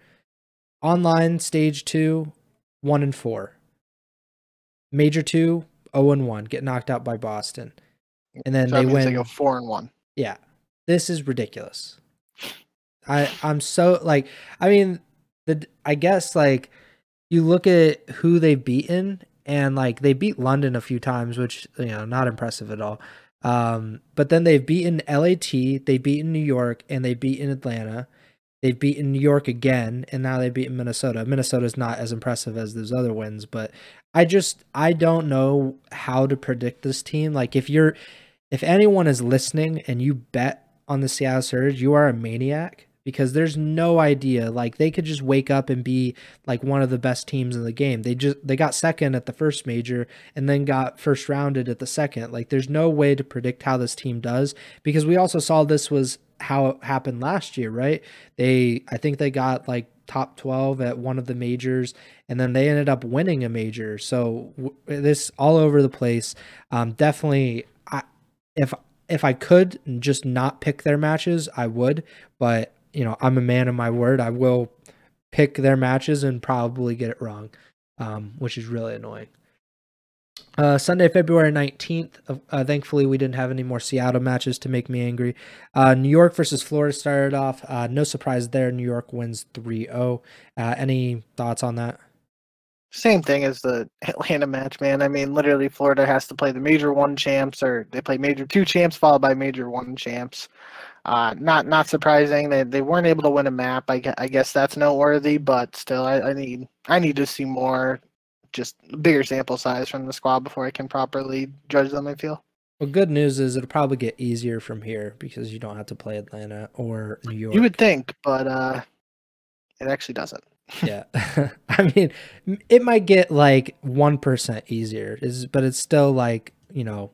Online stage two, one and four. Major two, oh and one, get knocked out by Boston. And then so they win. They go four and one. Yeah. This is ridiculous. I, I'm so, like, I mean, the I guess, like, you look at who they've beaten, and, like, they beat London a few times, which, you know, not impressive at all. Um, but then they've beaten L A T, they've beaten New York, and they've beaten Atlanta. They've beaten New York again, and now they've beaten Minnesota. Minnesota's not as impressive as those other wins, but I just, I don't know how to predict this team. Like, if you're, if anyone is listening and you bet on the Seattle Surge, you are a maniac because there's no idea. Like, they could just wake up and be, like, one of the best teams in the game. They just, they got second at the first major and then got first rounded at the second. Like, there's no way to predict how this team does because we also saw this was how it happened last year, right? They, I think they got like top twelve at one of the majors and then they ended up winning a major. So w this all over the place. Um, definitely. I, if, if I could just not pick their matches, I would, but you know, I'm a man of my word. I will pick their matches and probably get it wrong. Um, which is really annoying. Uh, Sunday, February nineteenth. Uh, thankfully, we didn't have any more Seattle matches to make me angry. Uh, New York versus Florida started off. Uh, no surprise there. New York wins three oh. Uh, any thoughts on that? Same thing as the Atlanta match, man. I mean, literally, Florida has to play the Major One champs, or they play Major Two champs followed by Major One champs. Uh, not not surprising. They they weren't able to win a map. I, I guess that's noteworthy, but still, I, I need I need to see more. Just bigger sample size from the squad before I can properly judge them, I feel. Well, good news is it'll probably get easier from here because you don't have to play Atlanta or New York. You would think, but uh, it actually doesn't. Yeah. I mean, it might get like one percent easier, but it's still like, you know,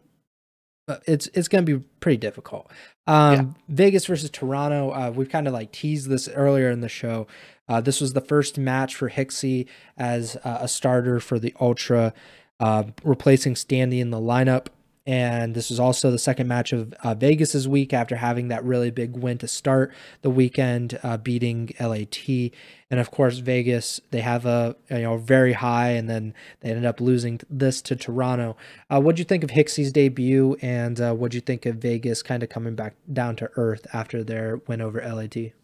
it's it's going to be pretty difficult. Um, yeah. Vegas versus Toronto, uh, we've kind of like teased this earlier in the show. Uh, this was the first match for Hicksy as uh, a starter for the Ultra, uh, replacing Standy in the lineup. And this was also the second match of uh, Vegas's week after having that really big win to start the weekend, uh, beating L A T. And of course, Vegas, they have a you know very high, and then they ended up losing this to Toronto. Uh, what did you think of Hicksy's debut, and uh, what did you think of Vegas kind of coming back down to earth after their win over L A T?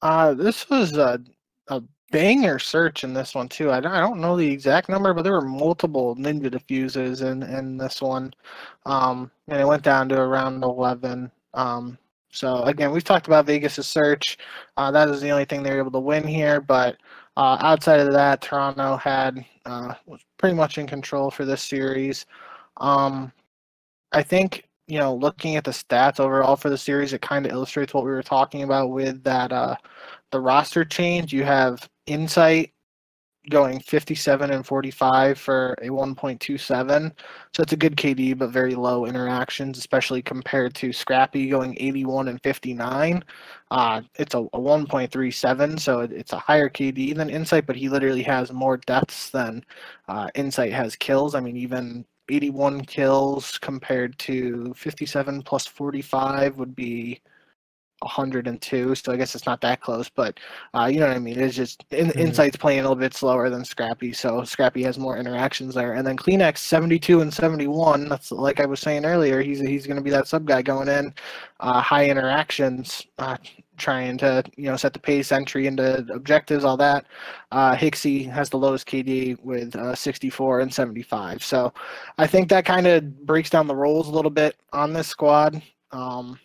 Uh, this was a, a banger search in this one too. I don't, I don't know the exact number, but there were multiple ninja diffuses in, in this one, um, and it went down to around eleven. Um, so again, we've talked about Vegas' search. Uh, that is the only thing they were able to win here, but uh, outside of that, Toronto had uh, was pretty much in control for this series. Um, I think, you know, looking at the stats overall for the series, it kind of illustrates what we were talking about with that uh, the roster change. You have Insight going fifty-seven and forty-five for a one point two seven. So it's a good K D, but very low interactions, especially compared to Scrappy going eighty-one and fifty-nine. Uh, it's a, a one point three seven, so it, it's a higher K D than Insight, but he literally has more deaths than uh, Insight has kills. I mean, even eighty-one kills compared to fifty-seven plus forty-five would be one hundred and two, so I guess it's not that close, but uh, you know what I mean. It's just in, mm-hmm. Insight's playing a little bit slower than Scrappy, so Scrappy has more interactions there. And then Kleenex seventy-two and seventy-one. That's like I was saying earlier. He's he's going to be that sub guy going in, uh, high interactions, uh, trying to you know set the pace, entry into objectives, all that. Uh, Hicksy has the lowest K D with uh, sixty-four and seventy-five. So I think that kind of breaks down the roles a little bit on this squad. Um,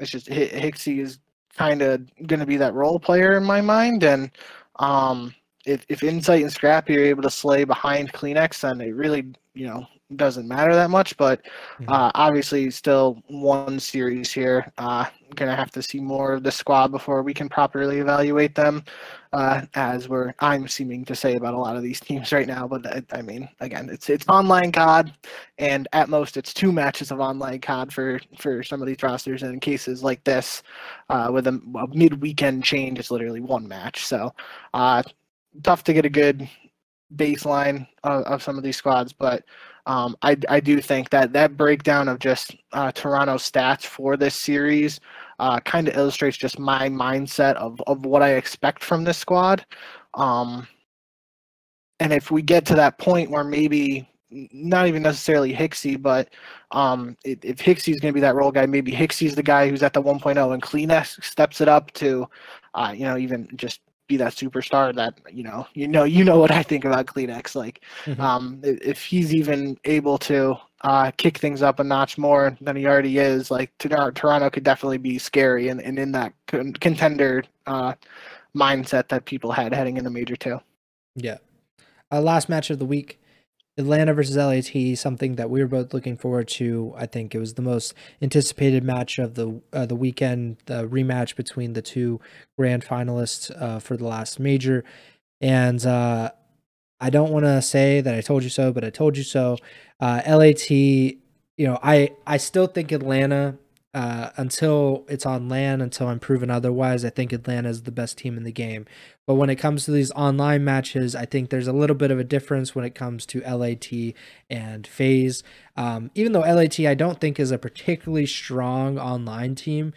It's just Hicksy is kind of going to be that role player in my mind. And um, if, if Insight and Scrappy are able to slay behind Kleenex, then it really, you know, doesn't matter that much. But uh, obviously still one series here. Uh, going to have to see more of the squad before we can properly evaluate them, uh, as we're I'm seeming to say about a lot of these teams right now. But, I, I mean, again, it's it's online C O D, and at most it's two matches of online C O D for, for some of these rosters. And in cases like this, uh, with a, a mid-weekend change, it's literally one match. So uh, tough to get a good baseline of, of some of these squads, but um, I, I do think that that breakdown of just uh, Toronto's stats for this series uh, kind of illustrates just my mindset of, of what I expect from this squad. Um, and if we get to that point where maybe not even necessarily Hicksy, but um, if, if Hicksy's going to be that role guy, maybe Hicksy's the guy who's at the one point oh and Kleenex steps it up to, uh, you know, even just be that superstar that, you know, you know, you know what I think about Kleenex. Like, mm-hmm. um, if he's even able to uh, kick things up a notch more than he already is, like Toronto could definitely be scary and, and in that con- contender uh, mindset that people had heading into Major two. Yeah. Uh, last match of the week, Atlanta versus L A T, something that we were both looking forward to. I think it was the most anticipated match of the uh, the weekend, the rematch between the two grand finalists uh, for the last major. And uh, I don't want to say that I told you so, but I told you so. Uh, L A T, you know, I, I still think Atlanta, uh, until it's on LAN, until I'm proven otherwise, I think Atlanta is the best team in the game. But when it comes to these online matches, I think there's a little bit of a difference when it comes to L A T and FaZe. Um, even though L A T I don't think is a particularly strong online team,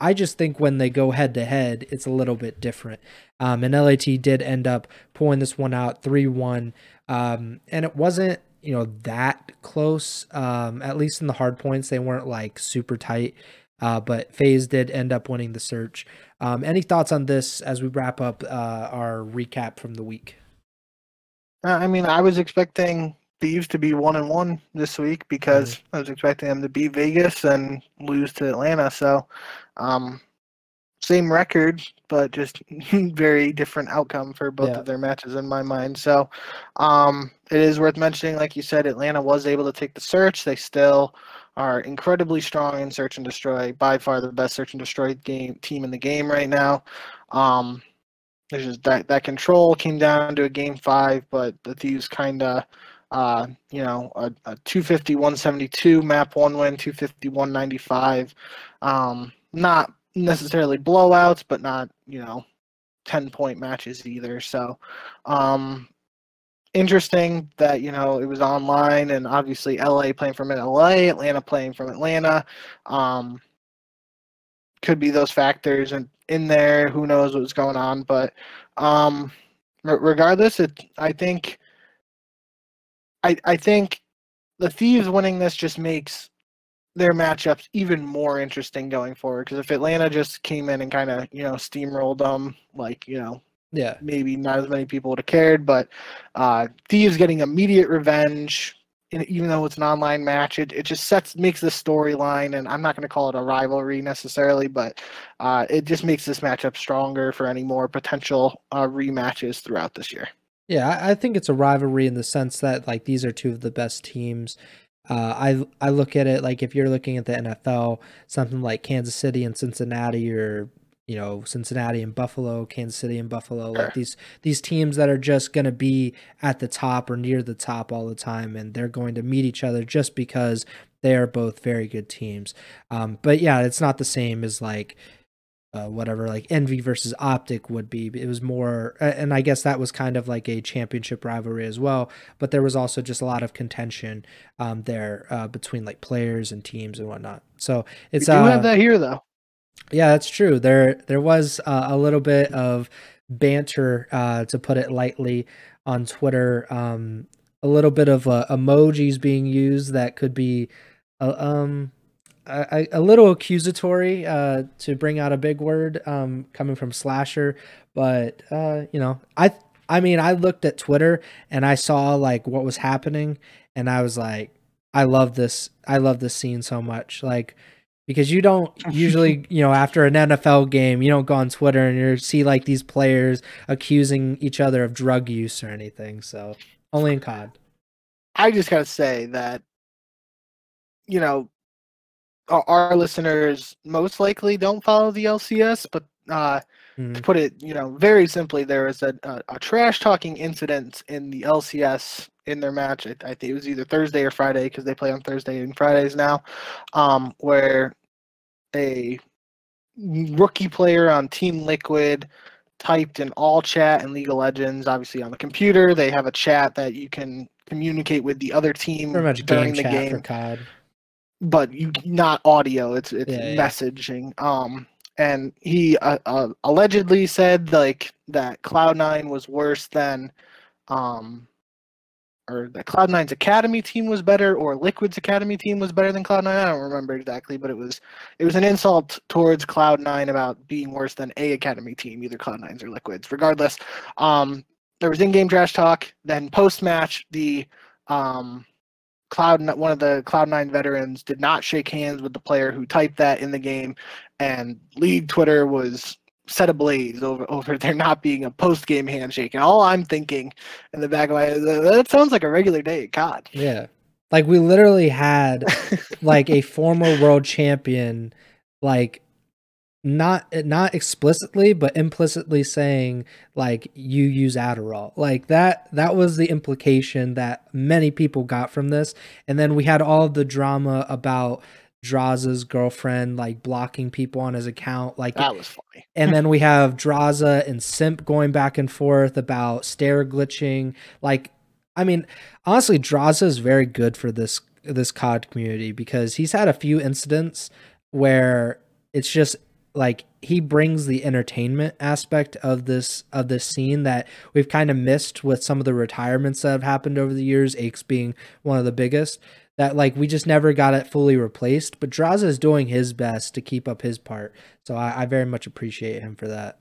I just think when they go head-to-head, it's a little bit different. Um, and L A T did end up pulling this one out three one. Um, and it wasn't, you know, that close, um, at least in the hard points. They weren't like super tight, uh, but FaZe did end up winning the search. Um, any thoughts on this as we wrap up uh, our recap from the week? I mean, I was expecting Thieves to be one and one this week because mm-hmm. I was expecting them to beat Vegas and lose to Atlanta. So um, same record, but just very different outcome for both yeah. of their matches in my mind. So um, it is worth mentioning, like you said, Atlanta was able to take the search. They still are incredibly strong in Search and Destroy, by far the best Search and Destroy game team in the game right now. Um, there's just that, that control came down to a game five, but the Thieves kind of, uh, you know, a, a two fifty one seventy-two map one win, two fifty one ninety-five. Um, not necessarily blowouts, but not, you know, ten point matches either. So um interesting that, you know, it was online, and obviously L A playing from L A, Atlanta playing from Atlanta, um could be those factors and in, in there. Who knows what was going on, but um regardless, it I think I I think the Thieves winning this just makes their matchups even more interesting going forward. Because if Atlanta just came in and kind of, you know, steamrolled them, like, you know, yeah, maybe not as many people would have cared. But uh, Thieves getting immediate revenge, and even though it's an online match, it, it just sets makes the storyline, and I'm not going to call it a rivalry necessarily, but uh, it just makes this matchup stronger for any more potential uh, rematches throughout this year. Yeah, I think it's a rivalry in the sense that, like, these are two of the best teams. Uh, I I look at it like if you're looking at the N F L, something like Kansas City and Cincinnati, or, you know, Cincinnati and Buffalo, Kansas City and Buffalo, like these these teams that are just going to be at the top or near the top all the time, and they're going to meet each other just because they are both very good teams. Um, but yeah, it's not the same as like uh, whatever like Envy versus Optic would be. It was more, and I guess that was kind of like a championship rivalry as well. But there was also just a lot of contention um, there uh, between like players and teams and whatnot. So it's we do uh, have that here though. Yeah, that's true. There there was uh, a little bit of banter, uh, to put it lightly, on Twitter. Um, a little bit of uh, emojis being used that could be uh, um, a, a little accusatory, uh, to bring out a big word, um, coming from Slasher. But, uh, you know, I, I mean, I looked at Twitter and I saw like what was happening, and I was like, I love this. I love this scene so much. Like, because you don't usually, you know, after an N F L game, you don't go on Twitter and you see like these players accusing each other of drug use or anything. So only in C O D. I just gotta say that, you know, our listeners most likely don't follow the L C S, but uh, mm-hmm. to put it, you know, very simply, there was a, a, a trash talking incident in the L C S in their match. I, I think it was either Thursday or Friday, because they play on Thursday and Fridays now, um, where a rookie player on Team Liquid typed in all chat and League of Legends, obviously on the computer. They have a chat that you can communicate with the other team during game the chat game, for C O D. But you not audio. It's it's yeah, messaging. Yeah. Um, and he uh, uh, allegedly said like that Cloud nine was worse than, um, or that Cloud nine's Academy team was better, or Liquid's Academy team was better than Cloud nine. I don't remember exactly, but it was it was an insult towards Cloud nine about being worse than a Academy team, either Cloud nine's or Liquid's. Regardless, um, there was in-game trash talk. Then post-match, the um, Cloud one of the Cloud nine veterans did not shake hands with the player who typed that in the game, and League Twitter was set ablaze over over there not being a post-game handshake. And all I'm thinking in the back of my head is, that sounds like a regular day at C O D. Yeah. Like, we literally had like a former world champion, like not not explicitly, but implicitly saying like, you use Adderall. Like that that was the implication that many people got from this. And then we had all of the drama about Draza's girlfriend like blocking people on his account, like that was funny. And then we have Draza and Simp going back and forth about stair glitching. Like, I mean, honestly, Draza is very good for this this C O D community, because he's had a few incidents where it's just like he brings the entertainment aspect of this of this scene that we've kind of missed with some of the retirements that have happened over the years, Aches being one of the biggest. That, like, we just never got it fully replaced. But Draza is doing his best to keep up his part. So I, I very much appreciate him for that.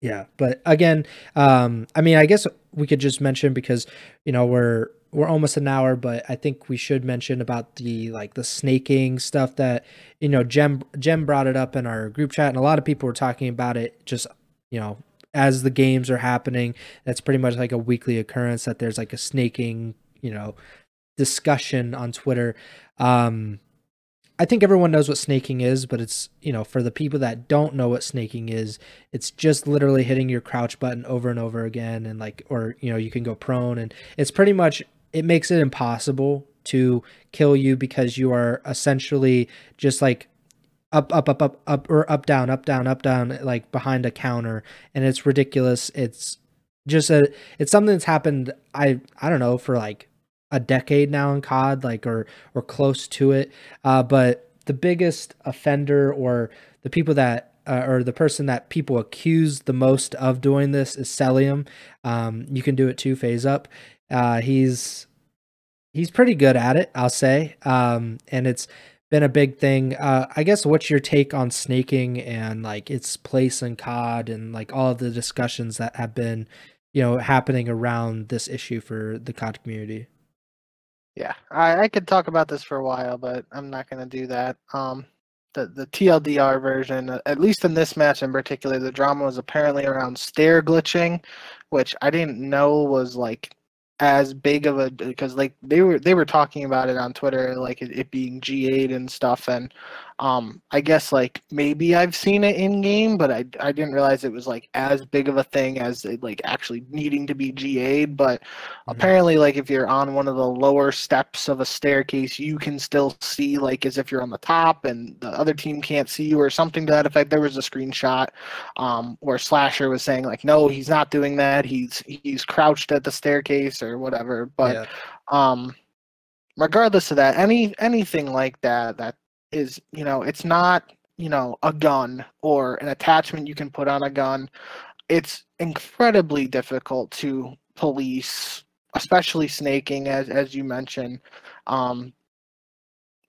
Yeah. But again, um, I mean, I guess we could just mention, because, you know, we're we're almost an hour, but I think we should mention about the, like, the snaking stuff that, you know, Jem, Jem brought it up in our group chat. And a lot of people were talking about it just, you know, as the games are happening. That's pretty much like a weekly occurrence that there's like a snaking, you know, discussion on Twitter. um I think everyone knows what snaking is, but it's, you know, for the people that don't know what snaking is, it's just literally hitting your crouch button over and over again, and like, or, you know, you can go prone, and it's pretty much, it makes it impossible to kill you, because you are essentially just like up up up up up or up down up down up down like behind a counter, and it's ridiculous. It's just a it's something that's happened I I don't know for like a decade now in C O D, like, or or close to it. Uh, but the biggest offender, or the people that, uh, or the person that people accuse the most of doing this, is Celium. Um, you can do it too, FaZe Up. Uh, he's he's pretty good at it, I'll say. Um, and it's been a big thing. Uh, I guess what's your take on snaking and like its place in C O D and like all of the discussions that have been, you know, happening around this issue for the C O D community? Yeah, I, I could talk about this for a while, but I'm not going to do that. Um, the, the T L D R version, at least in this match in particular, the drama was apparently around stair glitching, which I didn't know was like as big of a, because like they were they were talking about it on Twitter, like it, it being G eight and stuff, and um I guess like maybe I've seen it in game, but I, I didn't realize it was like as big of a thing as it like actually needing to be G eight. But mm-hmm. apparently like if you're on one of the lower steps of a staircase, you can still see like as if you're on the top and the other team can't see you or something to that effect. There was a screenshot um where Slasher was saying like no, he's not doing that, he's he's crouched at the staircase or whatever. But yeah. um regardless of that, any anything like that that is, you know, it's not, you know, a gun or an attachment you can put on a gun. It's incredibly difficult to police, especially snaking, as as you mentioned. um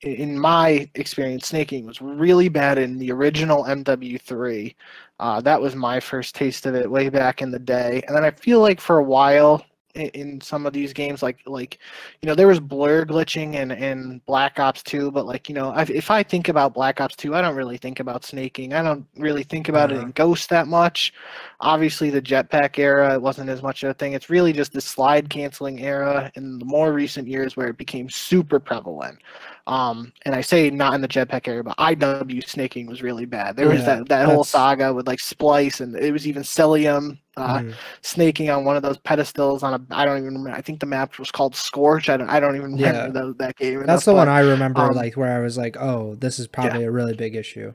In my experience, snaking was really bad in the original M W three. Uh that was my first taste of it way back in the day. And then I feel like for a while in some of these games, like like you know, there was blur glitching and and Black Ops two, but like, you know, I, if I think about Black Ops two, I don't really think about snaking. I don't really think about uh-huh. it in Ghost that much. Obviously the jetpack era, it wasn't as much of a thing. It's really just the slide canceling era in the more recent years where it became super prevalent. Um and I say not in the jetpack area, but I W snaking was really bad. There yeah, was that, that whole saga with like Splice, and it was even Cilium uh mm. snaking on one of those pedestals on a, I don't even remember, I think the map was called Scorch. I don't I don't even remember yeah. the, that game enough. That's the but, one I remember um, like where I was like, oh, this is probably yeah. a really big issue.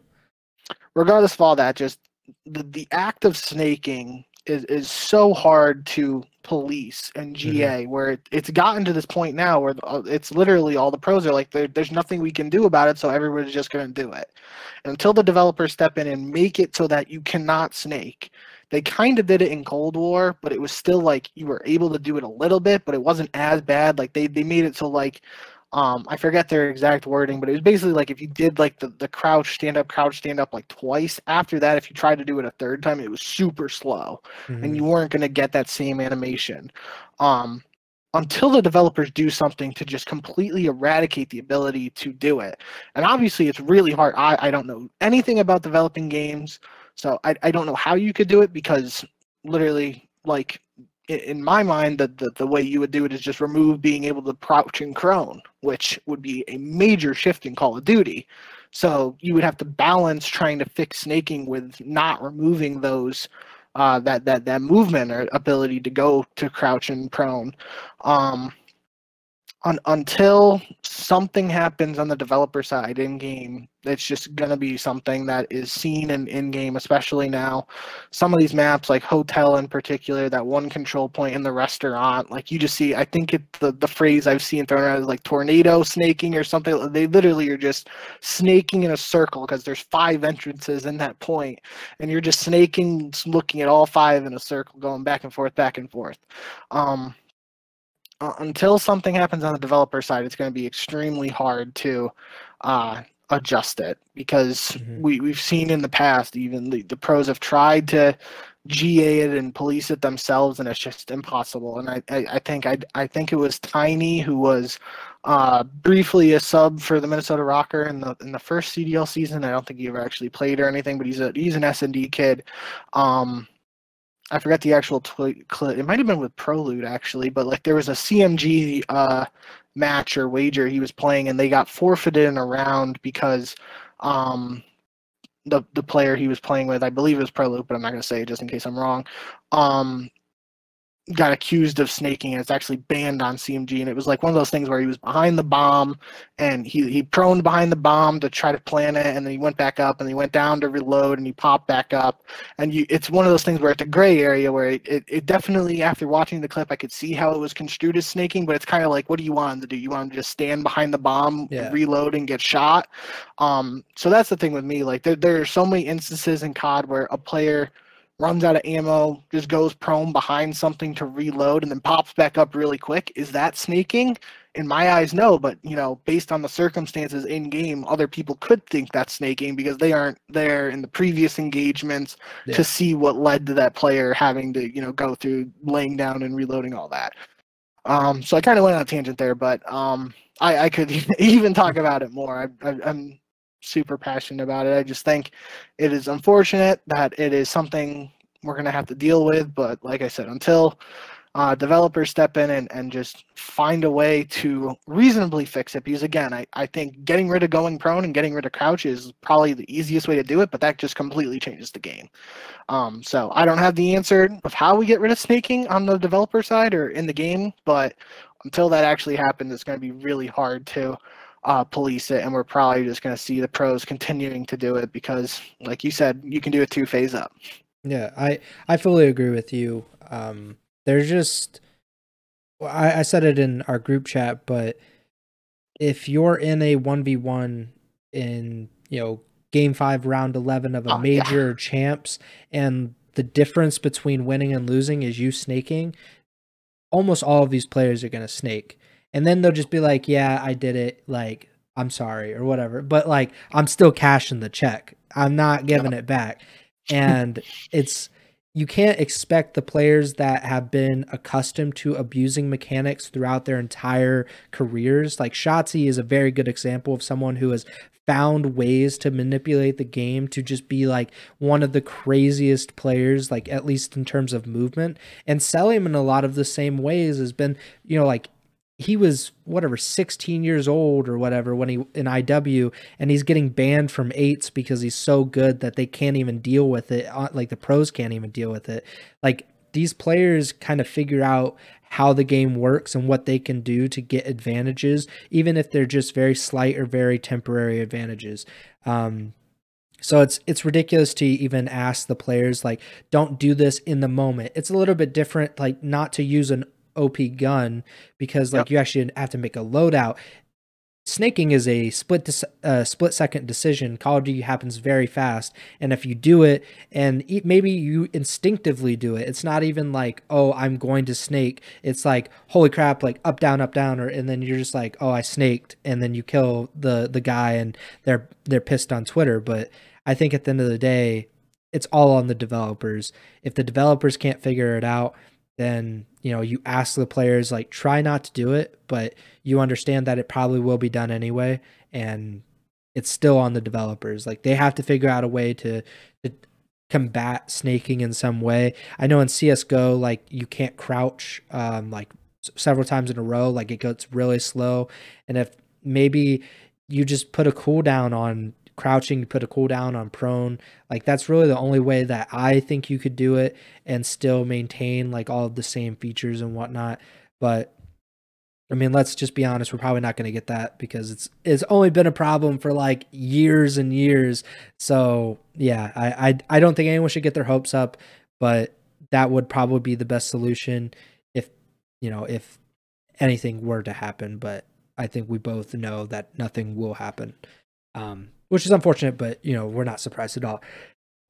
Regardless of all that, just the, the act of snaking is is so hard to police and G A, mm-hmm. where it, it's gotten to this point now where it's literally all the pros are like, there, there's nothing we can do about it, so everybody's just going to do it. And until the developers step in and make it so that you cannot snake. They kind of did it in Cold War, but it was still like you were able to do it a little bit, but it wasn't as bad. Like they, they made it so like, um, I forget their exact wording, but it was basically like if you did like the, the crouch, stand up, crouch, stand up like twice, after that, if you tried to do it a third time, it was super slow mm-hmm. and you weren't going to get that same animation. Um, until the developers do something to just completely eradicate the ability to do it. And obviously it's really hard. I, I don't know anything about developing games, so I, I don't know how you could do it, because literally like in my mind, the, the, the way you would do it is just remove being able to crouch and crone, which would be a major shift in Call of Duty. So you would have to balance trying to fix snaking with not removing those uh, that, that, that movement or ability to go to crouch and prone. Um, on, until something happens on the developer side in-game, it's just going to be something that is seen in in-game, especially now. Some of these maps, like Hotel in particular, that one control point in the restaurant, like you just see, I think it, the, the phrase I've seen thrown around is like tornado snaking or something. They literally are just snaking in a circle because there's five entrances in that point, and you're just snaking, looking at all five in a circle, going back and forth, back and forth. Um, uh, until something happens on the developer side, it's going to be extremely hard to uh, adjust it, because mm-hmm. we, we've seen in the past, even the, the pros have tried to G A it and police it themselves, and it's just impossible. And I, I, I think I, I think it was Tiny who was uh, briefly a sub for the Minnesota ROKKR in the in the first C D L season. I don't think he ever actually played or anything, but he's a he's an S and D kid. Um, I forgot the actual tweet. It might have been with Prolute actually, but like there was a C M G uh, match or wager he was playing, and they got forfeited in a round because um, the the player he was playing with, I believe it was Prolute, but I'm not going to say it just in case I'm wrong, um, got accused of snaking, and it's actually banned on C M G. And it was like one of those things where he was behind the bomb, and he, he proned behind the bomb to try to plant it, and then he went back up, and he went down to reload, and he popped back up. And you, it's one of those things where it's a gray area where it, it, it definitely, after watching the clip, I could see how it was construed as snaking, but it's kind of like, what do you want him to do? You want him to just stand behind the bomb, yeah. reload, and get shot? Um, so that's the thing with me. Like there, there are so many instances in C O D where a player runs out of ammo, just goes prone behind something to reload, and then pops back up really quick. Is that sneaking? In my eyes, no. But, you know, based on the circumstances in game, other people could think that's snaking because they aren't there in the previous engagements yeah. to see what led to that player having to, you know, go through laying down and reloading all that. Um, so I kind of went on a tangent there, but um, I, I could even talk about it more. I, I, I'm super passionate about it. I just think it is unfortunate that it is something we're going to have to deal with. But like I said, until... Uh, developers step in and, and just find a way to reasonably fix it. Because again, I, I think getting rid of going prone and getting rid of crouch is probably the easiest way to do it, but that just completely changes the game. Um, so I don't have the answer of how we get rid of snaking on the developer side or in the game, but until that actually happens, it's going to be really hard to uh, police it. And we're probably just going to see the pros continuing to do it because, like you said, you can do it two phase up. Yeah, I, I fully agree with you. Um... There's just, I, I said it in our group chat, but if you're in a one v one in, you know, game five, round eleven of a oh, major yeah. champs, and the difference between winning and losing is you snaking, almost all of these players are going to snake. And then they'll just be like, yeah, I did it. Like, I'm sorry or whatever. But like, I'm still cashing the check. I'm not giving no. it back. And it's... You can't expect the players that have been accustomed to abusing mechanics throughout their entire careers. Like Shotzzy is a very good example of someone who has found ways to manipulate the game to just be like one of the craziest players, like at least in terms of movement. And Selim in a lot of the same ways has been, you know, like he was whatever, sixteen years old or whatever when he in I W, and he's getting banned from eights because he's so good that they can't even deal with it. Like the pros can't even deal with it. Like these players kind of figure out how the game works and what they can do to get advantages, even if they're just very slight or very temporary advantages. Um, So it's it's ridiculous to even ask the players, like, don't do this in the moment. It's a little bit different, like not to use an O P gun because like yep. you actually have to make a loadout. Snaking is a split uh, split second decision. Call of Duty happens very fast, and if you do it and e maybe you instinctively do it, it's not even like, oh, I'm going to snake. It's like, holy crap, like up down up down, or and then you're just like, oh, I snaked, and then you kill the the guy, and they're they're pissed on Twitter. But I think at the end of the day, it's all on the developers. If the developers can't figure it out, then, you know, you ask the players, like, try not to do it, but you understand that it probably will be done anyway. And it's still on the developers. Like, they have to figure out a way to, to combat snaking in some way. I know in C S G O, like, you can't crouch, um, like, several times in a row. Like, it gets really slow. And if maybe you just put a cooldown on crouching, you put a cooldown on prone, like that's really the only way that I think you could do it and still maintain like all of the same features and whatnot. But I mean, let's just be honest, we're probably not going to get that because it's it's only been a problem for like years and years. So yeah, I, I I don't think anyone should get their hopes up, but that would probably be the best solution if, you know, if anything were to happen. But I think we both know that nothing will happen. Um, which is unfortunate, but, you know, we're not surprised at all.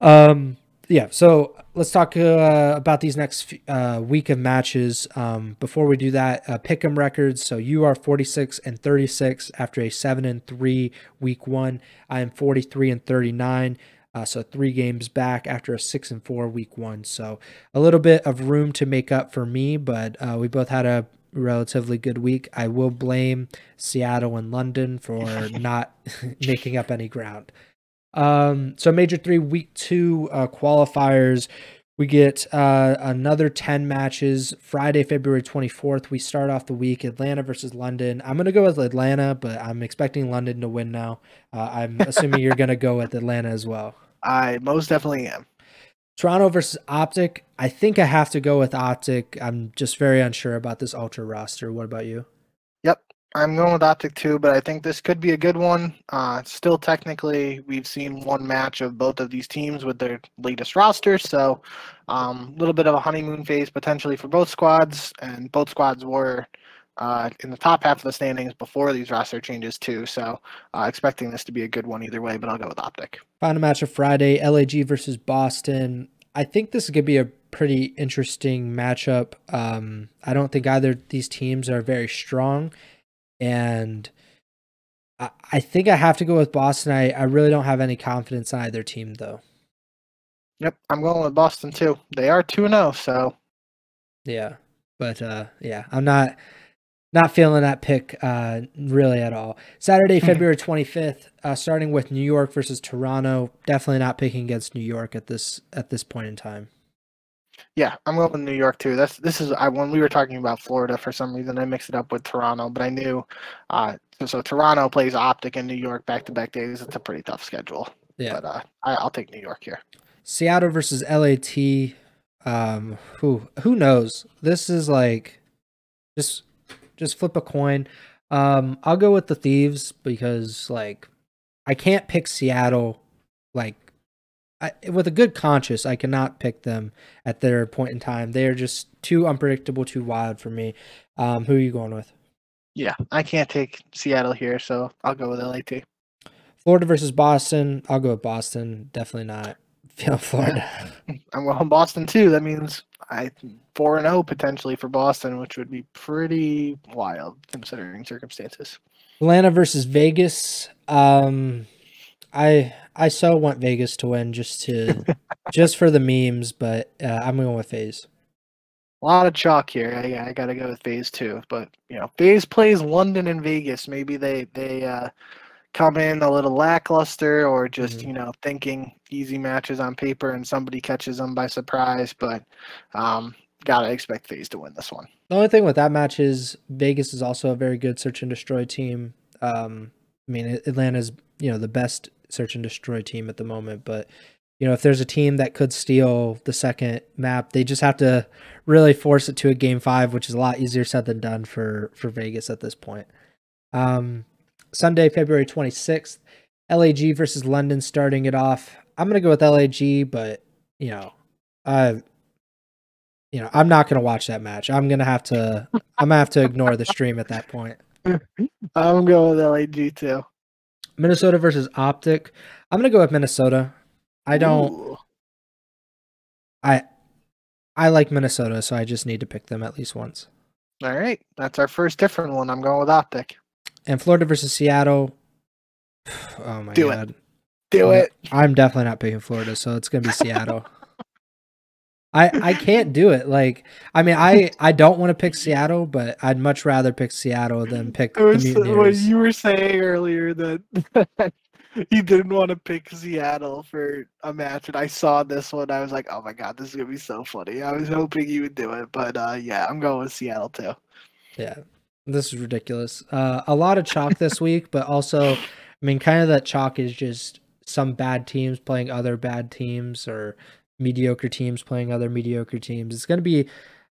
Um, yeah, so let's talk uh, about these next uh, week of matches. Um, before we do that, uh, pick 'em records. So you are forty-six and thirty-six after a seven and three week one. I am forty-three and thirty-nine, uh, so three games back after a six and four week one. So a little bit of room to make up for me, but uh, we both had a relatively good week. I will blame Seattle and London for not making up any ground. Um, so Major three week two uh, qualifiers, we get uh, another ten matches. Friday, February twenty-fourth, we start off the week, Atlanta versus London. I'm going to go with Atlanta, but I'm expecting London to win now. Uh, I'm assuming you're going to go with Atlanta as well. I most definitely am. Toronto versus Optic. I think I have to go with Optic. I'm just very unsure about this Ultra roster. What about you? Yep, I'm going with Optic too, but I think this could be a good one. Uh, still, technically, we've seen one match of both of these teams with their latest roster, so a um, little bit of a honeymoon phase potentially for both squads, and both squads were uh, in the top half of the standings before these roster changes too, so uh, expecting this to be a good one either way, but I'll go with Optic. Final match of Friday, L A G versus Boston. I think this is going to be a pretty interesting matchup. Um, I don't think either of these teams are very strong. And I, I think I have to go with Boston. I, I really don't have any confidence in either team, though. Yep, I'm going with Boston, too. They are two and oh, so... Yeah, but, uh, yeah, I'm not... Not feeling that pick uh, really at all. Saturday, February twenty-fifth, uh, starting with New York versus Toronto. Definitely not picking against New York at this at this point in time. Yeah, I'm going with New York too. That's this is I, when we were talking about Florida for some reason I mixed it up with Toronto, but I knew uh, so, so Toronto plays Optic and New York back to back days. It's a pretty tough schedule. Yeah, but uh, I, I'll take New York here. Seattle versus L A T. Um, who who knows? This is like just. Just flip a coin. Um, I'll go with the Thieves because, like, I can't pick Seattle. Like, I, with a good conscience, I cannot pick them at their point in time. They are just too unpredictable, too wild for me. Um, who are you going with? Yeah, I can't take Seattle here, so I'll go with L A T. Florida versus Boston. I'll go with Boston. Definitely not feeling Florida. I'm going with Boston, too. That means... I four and oh potentially for Boston, which would be pretty wild considering circumstances. Atlanta versus Vegas. Um, I I so want Vegas to win just to just for the memes, but uh, I'm going with FaZe. A lot of chalk here. I, I got to go with FaZe too, but you know, FaZe plays London and Vegas. Maybe they they uh, come in a little lackluster or just, mm-hmm. you know, thinking easy matches on paper and somebody catches them by surprise. But um, got to expect FaZe to win this one. The only thing with that match is Vegas is also a very good search and destroy team. Um, I mean, Atlanta's, you know, the best search and destroy team at the moment. But, you know, if there's a team that could steal the second map, they just have to really force it to a game five, which is a lot easier said than done for, for Vegas at this point. Um, Sunday, February twenty-sixth, L A G versus London starting it off. I'm going to go with L A G, but, you know, I, you know, I'm not going to watch that match. I'm going to have to, I'm going to have to ignore the stream at that point. I'm going with L A G too. Minnesota versus Optic. I'm going to go with Minnesota. I don't, Ooh. I, I like Minnesota, so I just need to pick them at least once. All right. That's our first different one. I'm going with Optic. And Florida versus Seattle. Oh, my Do God. It. Do I'm, it. I'm definitely not picking Florida, so it's going to be Seattle. I I can't do it. Like, I mean, I, I don't want to pick Seattle, but I'd much rather pick Seattle than pick it was, the Mutineers. You were saying earlier that you didn't want to pick Seattle for a match, and I saw this one. I was like, oh, my God, this is going to be so funny. I was hoping you would do it, but, uh, yeah, I'm going with Seattle, too. Yeah. This is ridiculous. Uh, a lot of chalk this week, but also, I mean, kind of that chalk is just some bad teams playing other bad teams or mediocre teams playing other mediocre teams. It's going to be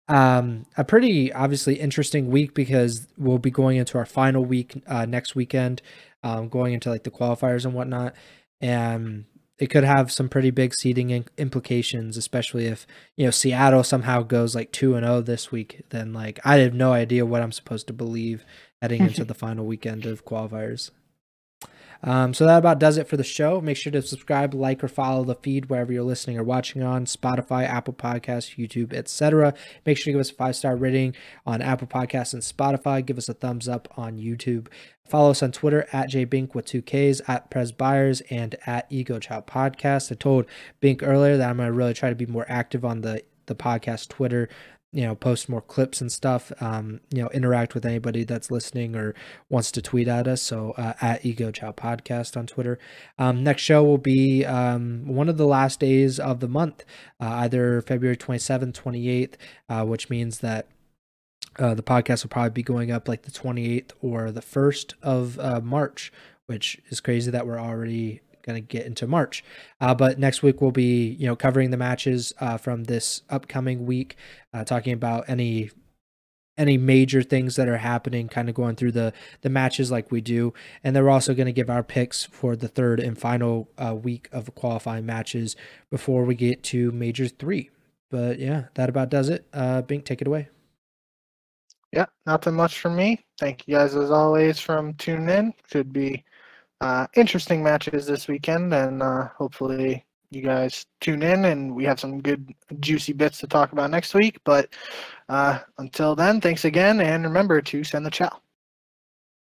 um, a pretty, obviously, interesting week because we'll be going into our final week uh, next weekend, um, going into, like, the qualifiers and whatnot. And it could have some pretty big seeding implications, especially if, you know, Seattle somehow goes like two and oh this week. Then, like, I have no idea what I'm supposed to believe heading into the final weekend of qualifiers. Um, so that about does it for the show. Make sure to subscribe, like, or follow the feed wherever you're listening or watching on Spotify, Apple Podcasts, YouTube, et cetera. Make sure you give us a five-star rating on Apple Podcasts and Spotify. Give us a thumbs up on YouTube. Follow us on Twitter at jbink with two Ks, at Prez Byers, and at Ego Child Podcast. I told Bink earlier that I'm going to really try to be more active on the, the podcast Twitter, you know, post more clips and stuff, um, you know, interact with anybody that's listening or wants to tweet at us. So uh, at Ego Child Podcast on Twitter. Um, next show will be um, one of the last days of the month, uh, either February twenty-seventh, twenty-eighth, uh, which means that Uh, the podcast will probably be going up like the twenty-eighth or the first of uh, March, which is crazy that we're already going to get into March. Uh, but next week we'll be, you know, covering the matches uh, from this upcoming week, uh, talking about any any major things that are happening, kind of going through the, the matches like we do. And then we're also going to give our picks for the third and final uh, week of qualifying matches before we get to Major three. But yeah, that about does it. Uh, Bink, take it away. Yeah, nothing much from me. Thank you guys, as always, from tuning in. Should be uh, interesting matches this weekend, and uh, hopefully you guys tune in, and we have some good juicy bits to talk about next week. But uh, until then, thanks again, and remember to send the chow.